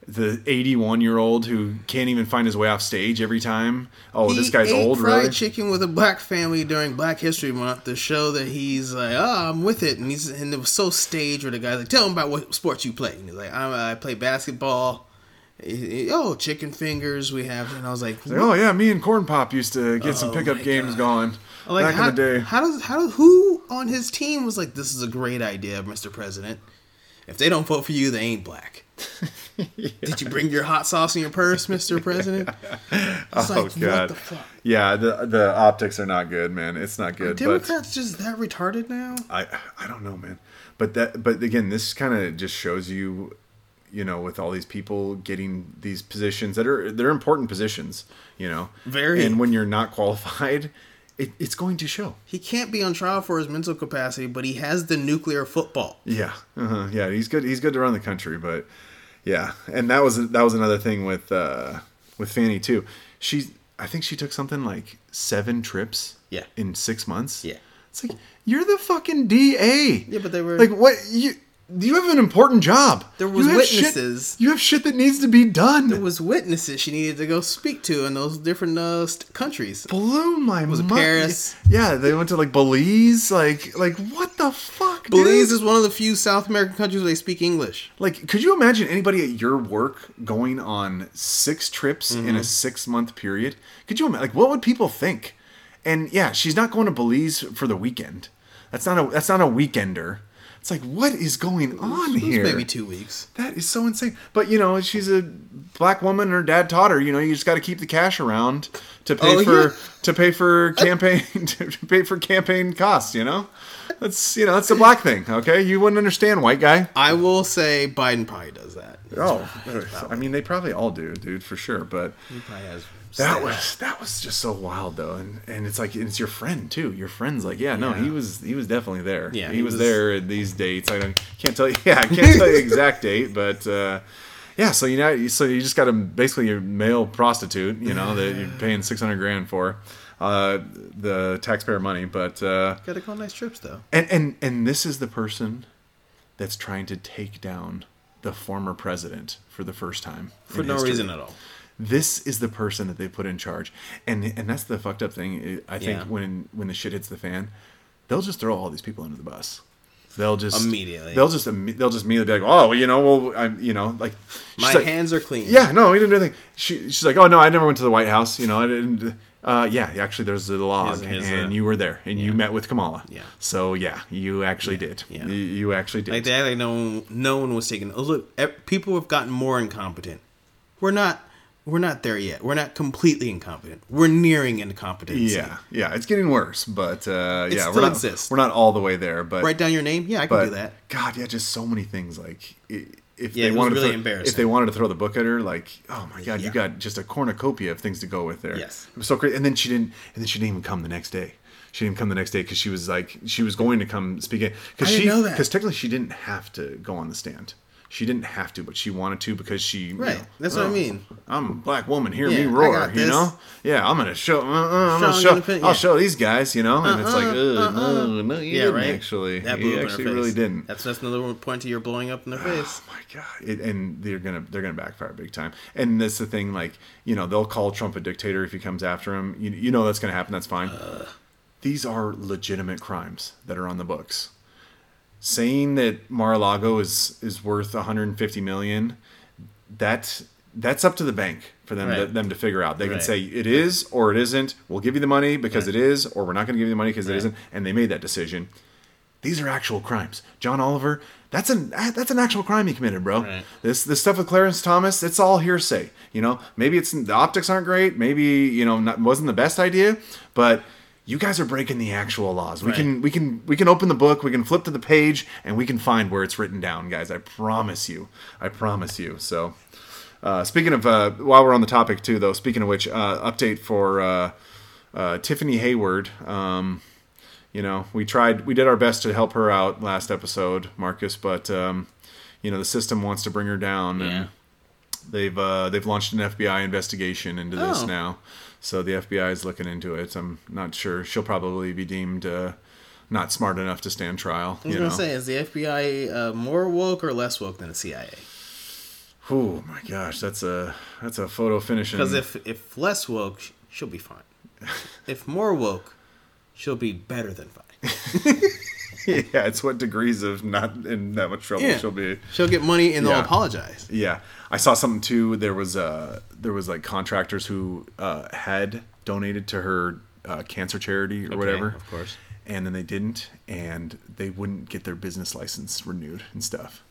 The eighty-one year old who can't even find his way off stage every time. Oh, he this guy's ate old, fried really. Chicken with a black family during Black History Month to show that he's like, oh, I'm with it, and he's and it was so staged where the guy's like, tell him about what sports you play. And he's like, I, I play basketball. Oh, chicken fingers we have. And I was like, like oh yeah, me and Corn Pop used to get oh some pickup games God. going like, back how, in the day. How does how who on his team was like, this is a great idea, Mister President. If they don't vote for you, they ain't black. Yeah. Did you bring your hot sauce in your purse, Mister President? It's oh like, God. What the fuck? Yeah, the the optics are not good, man. It's not good. Are Democrats but just that retarded now? I I don't know, man. But that but again, this kind of just shows you. You know, with all these people getting these positions that are they're important positions, you know, very. And when you're not qualified, It, it's going to show. He can't be on trial for his mental capacity, but he has the nuclear football. Yeah, uh-huh. yeah, he's good. He's good to run the country, but yeah, and that was that was another thing with uh, with Fanny too. She, I think she took something like seven trips. Yeah. In six months. Yeah. It's like, you're the fucking D A. Yeah, but they were like, what you. You have an important job. There was you witnesses. Shit, you have shit that needs to be done. There was witnesses she needed to go speak to in those different uh, st- countries. Blew my mind. Was it Paris? Yeah, they went to like Belize. Like, like what the fuck? Belize dude? Is one of the few South American countries where they speak English. Like, could you imagine anybody at your work going on six trips mm-hmm. in a six month period? Could you imagine? Like, what would people think? And yeah, she's not going to Belize for the weekend. That's not a. That's not a weekender. It's like, what is going on here? Maybe two weeks. That is so insane. But, you know, she's a black woman and her dad taught her, you know, you just got to keep the cash around to pay oh, for yeah. to pay for campaign to pay for campaign costs, you know? That's, you know, that's the black thing, okay? You wouldn't understand, white guy. I will say Biden probably does that. Oh, I mean, they probably all do, dude, for sure, but he probably has. That was that was just so wild though, and and it's like it's your friend too. Your friend's like, yeah, no, yeah. he was he was definitely there. Yeah, he, he was, was there at these dates. I don't, can't tell you. Yeah, I can't tell you exact date, but uh, yeah. So you know, so you just got a basically a male prostitute, you know, that you're paying six hundred grand for, uh, the taxpayer money. But uh, got to go on nice trips though. And and and this is the person that's trying to take down the former president for the first time for no history. Reason at all. This is the person that they put in charge. And and that's the fucked up thing. I think yeah. when when the shit hits the fan, they'll just throw all these people under the bus. They'll just immediately. They'll just they'll just immediately be like, "Oh, well, you know, well, I'm, you know, like my like, hands are clean." Yeah, no, we didn't do anything. She she's like, "Oh, no, I never went to the White House, you know, I didn't uh, yeah, actually there's the log his, his, and uh, you were there and yeah. you met with Kamala." Yeah. So, yeah, you actually yeah. did. Yeah. You, you actually did. Like that like no one, no one was taken. Look, people have gotten more incompetent. We're not We're not there yet. We're not completely incompetent. We're nearing incompetency. Yeah, yeah. It's getting worse, but uh, it yeah, still we're not exists. We're not all the way there. But write down your name. Yeah, I but, can do that. God, yeah, just so many things. Like if yeah, they wanted really to, throw, embarrassing. If they wanted to throw the book at her, like, oh my God, yeah. you got just a cornucopia of things to go with there. Yes, it was so crazy. And then she didn't. And then she didn't even come the next day. She didn't come the next day because she was like she was going to come speak. I didn't she, know that because technically she didn't have to go on the stand. She didn't have to, but she wanted to because she... Right. You know, that's oh, what I mean. I'm a black woman. Hear yeah, me roar, you know? Yeah, I'm going to show... Uh, uh, I'm gonna show independent, yeah. I'll show these guys, you know? Uh-uh, and it's like, uh-uh. uh, no, you yeah, didn't right? actually. That blew you up actually in her face. Really didn't. That's, that's another point you're blowing up in their face. Oh, my God. It, and they're going to they're gonna backfire big time. And that's the thing, like, you know, they'll call Trump a dictator if he comes after him. You, you know that's going to happen. That's fine. Uh, These are legitimate crimes that are on the books. Saying that Mar-a-Lago is, is worth one hundred fifty million dollars, that that's up to the bank for them right. to, them to figure out. They right. can say it is or it isn't. We'll give you the money because right. it is, or we're not going to give you the money because right. it isn't. And they made that decision. These are actual crimes. John Oliver, that's an that's an actual crime he committed, bro. Right. This this stuff with Clarence Thomas, it's all hearsay. You know, maybe it's the optics aren't great. Maybe you know not, wasn't the best idea, but. You guys are breaking the actual laws. We right. can we can we can open the book, we can flip to the page, and we can find where it's written down, guys. I promise you. I promise you. So, uh, speaking of uh, while we're on the topic too, though. Speaking of which, uh, update for uh, uh, Tiffany Hayward. Um, you know, we tried, we did our best to help her out last episode, Marcus, but um, you know the system wants to bring her down, yeah. and they've uh, they've launched an F B I investigation into oh. this now. So the F B I is looking into it. I'm not sure. She'll probably be deemed uh, not smart enough to stand trial. I was going to say, is the F B I uh, more woke or less woke than the C I A? Oh my gosh, that's a that's a photo finishing. Because if if less woke, she'll be fine. If more woke, she'll be better than fine. Yeah, it's what degrees of not in that much trouble yeah. she'll be. She'll get money and yeah. they'll apologize. Yeah. I saw something too. There was uh, there was like contractors who uh, had donated to her uh, cancer charity or okay, whatever. Of course. And then they didn't, and they wouldn't get their business license renewed and stuff.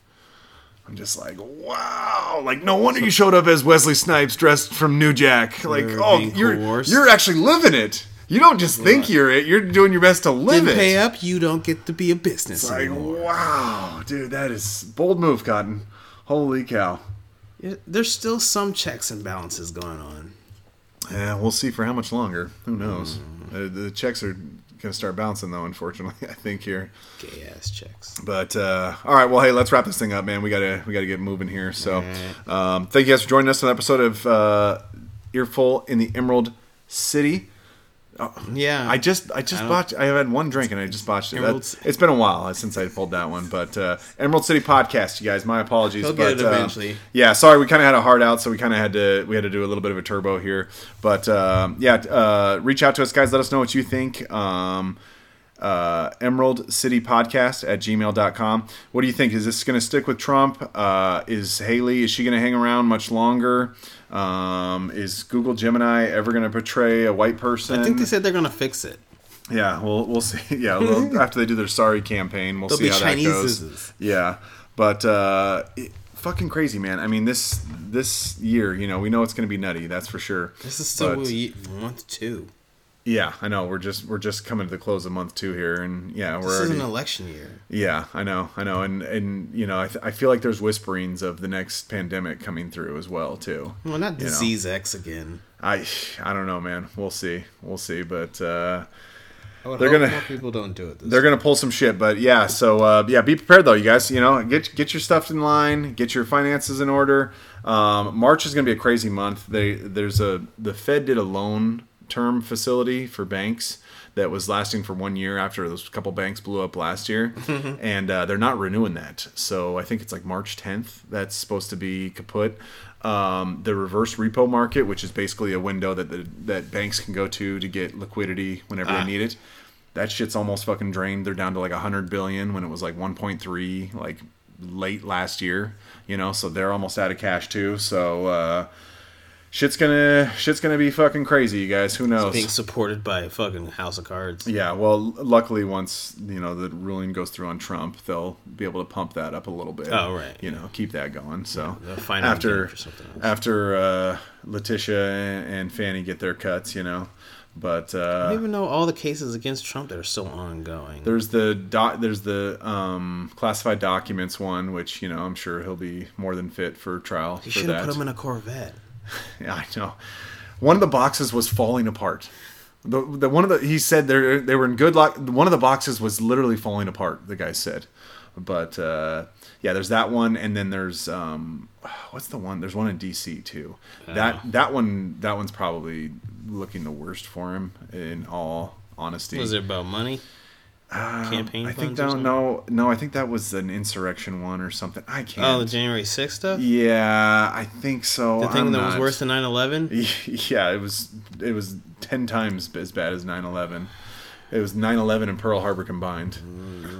I'm just like, wow! Like, no wonder you showed up as Wesley Snipes dressed from New Jack. Like, you're oh, you're coerced. You're actually living it. You don't just yeah. think you're it. You're doing your best to live Didn't it. Pay up, you don't get to be a business it's like, anymore. Wow, dude, that is bold move, Cotton. Holy cow. There's still some checks and balances going on. Yeah, we'll see for how much longer. Who knows? Mm. Uh, the checks are going to start bouncing, though, unfortunately, I think, here. Gay-ass checks. But, uh, all right, well, hey, let's wrap this thing up, man. We got to we gotta get moving here. So um, thank you guys for joining us on an episode of uh, Earful in the Emerald City. Oh, yeah, I just I just I botched. I had one drink and I just botched it. That, it's been a while since I pulled that one, but uh, Emerald City Podcast, you guys. My apologies. He'll but, get it eventually. Uh, yeah, sorry, we kind of had a hard out, so we kind of had to we had to do a little bit of a turbo here. But um, yeah, uh, reach out to us, guys. Let us know what you think. Um, uh, Emerald City Podcast at gmail dot com. What do you think? Is this going to stick with Trump? Uh, is Haley? Is she going to hang around much longer? Um, is Google Gemini ever going to portray a white person? I think they said they're going to fix it. Yeah, we'll we'll see. Yeah, we'll, after they do their sorry campaign, we'll There'll see how Chinese that goes. Uses. Yeah, but uh, it, fucking crazy, man. I mean, this this year, you know, we know it's going to be nutty. That's for sure. This is still but, month two. Yeah, I know. We're just we're just coming to the close of month two here, and yeah, we're. This already, is an election year. Yeah, I know, I know, and and you know, I th- I feel like there's whisperings of the next pandemic coming through as well too. Well, not you disease know. X again. I I don't know, man. We'll see, we'll see, but uh, I would they're hope gonna more people don't do it. This they're time. Gonna pull some shit, but yeah. So uh, yeah, be prepared though, you guys. You know, get get your stuff in line, get your finances in order. Um, March is gonna be a crazy month. They there's a the Fed did a loan. Term facility for banks that was lasting for one year after those couple banks blew up last year, and uh, they're not renewing that. So I think it's like March tenth that's supposed to be kaput. Um, the reverse repo market, which is basically a window that the, that banks can go to to get liquidity whenever ah. they need it, that shit's almost fucking drained. They're down to like one hundred billion when it was like one point three like late last year. You know, so they're almost out of cash too. So. Uh, Shit's gonna shit's gonna be fucking crazy, you guys. Who knows? It's being supported by a fucking House of Cards. Yeah, well, luckily once, you know, the ruling goes through on Trump, they'll be able to pump that up a little bit. Oh, right. You yeah. know, keep that going. So yeah, after after uh, Letitia and Fanny get their cuts, you know. But uh, I don't even know all the cases against Trump that are still ongoing. There's the doc, there's the um, classified documents one, which, you know, I'm sure he'll be more than fit for trial. He should have put him in a Corvette. Yeah, I know. One of the boxes was falling apart. The, the one of the he said they they were in good luck. One of the boxes was literally falling apart. The guy said, but uh, yeah, there's that one, and then there's um, what's the one? There's one in D C too. Uh, that that one that one's probably looking the worst for him. In all honesty, was it about money? Um, Campaign I think that, no, no, I think that was an insurrection one or something. I can't. Oh, the January sixth stuff? Yeah, I think so. The thing I'm that not... was worse than nine eleven? Yeah, it was it was ten times as bad as nine eleven. It was nine eleven and Pearl Harbor combined.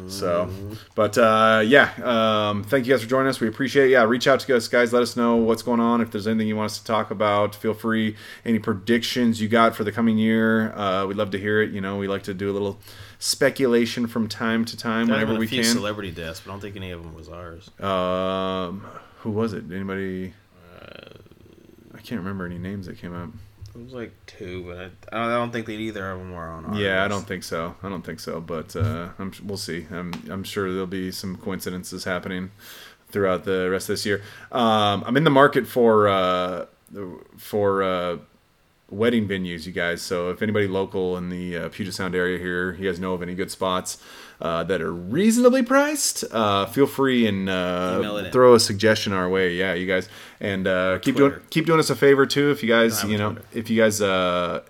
So, but uh, yeah, um, thank you guys for joining us. We appreciate it. Yeah, reach out to us, guys. Let us know what's going on. If there's anything you want us to talk about, feel free. Any predictions you got for the coming year, uh, we'd love to hear it. You know, we like to do a little speculation from time to time There's whenever been a we few can. Celebrity deaths, but I don't think any of them was ours. Um, who was it? Anybody? Uh, I can't remember any names that came up. It was like two, but I, I don't think that either of them were on ours. Yeah, I don't think so. I don't think so, but uh, I'm, we'll see. I'm, I'm sure there'll be some coincidences happening throughout the rest of this year. Um, I'm in the market for uh, for uh, wedding venues, you guys. So if anybody local in the uh, Puget Sound area here, you guys know of any good spots uh, that are reasonably priced, uh, feel free and uh, throw a suggestion our way. Yeah, you guys. And uh, keep Twitter. doing keep doing us a favor too. If you guys, you know, Twitter. if you guys, uh,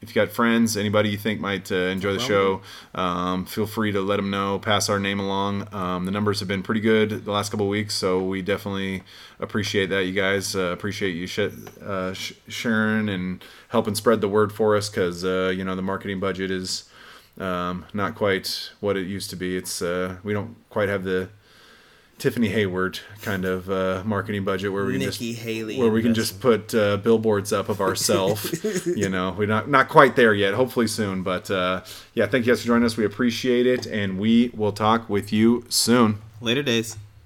if you got friends, anybody you think might uh, enjoy the show, um, feel free to let them know. Pass our name along. Um, the numbers have been pretty good the last couple of weeks, so we definitely appreciate that. You guys uh, appreciate you sh- uh, sh- sharing and helping spread the word for us, because uh, you know, the marketing budget is um, not quite what it used to be. It's uh, we don't quite have the Tiffany Hayward kind of uh, marketing budget where we can just, where we can just put uh, billboards up of ourselves. You know, we're not not quite there yet. Hopefully soon, but uh, yeah, thank you guys for joining us. We appreciate it, and we will talk with you soon. Later days.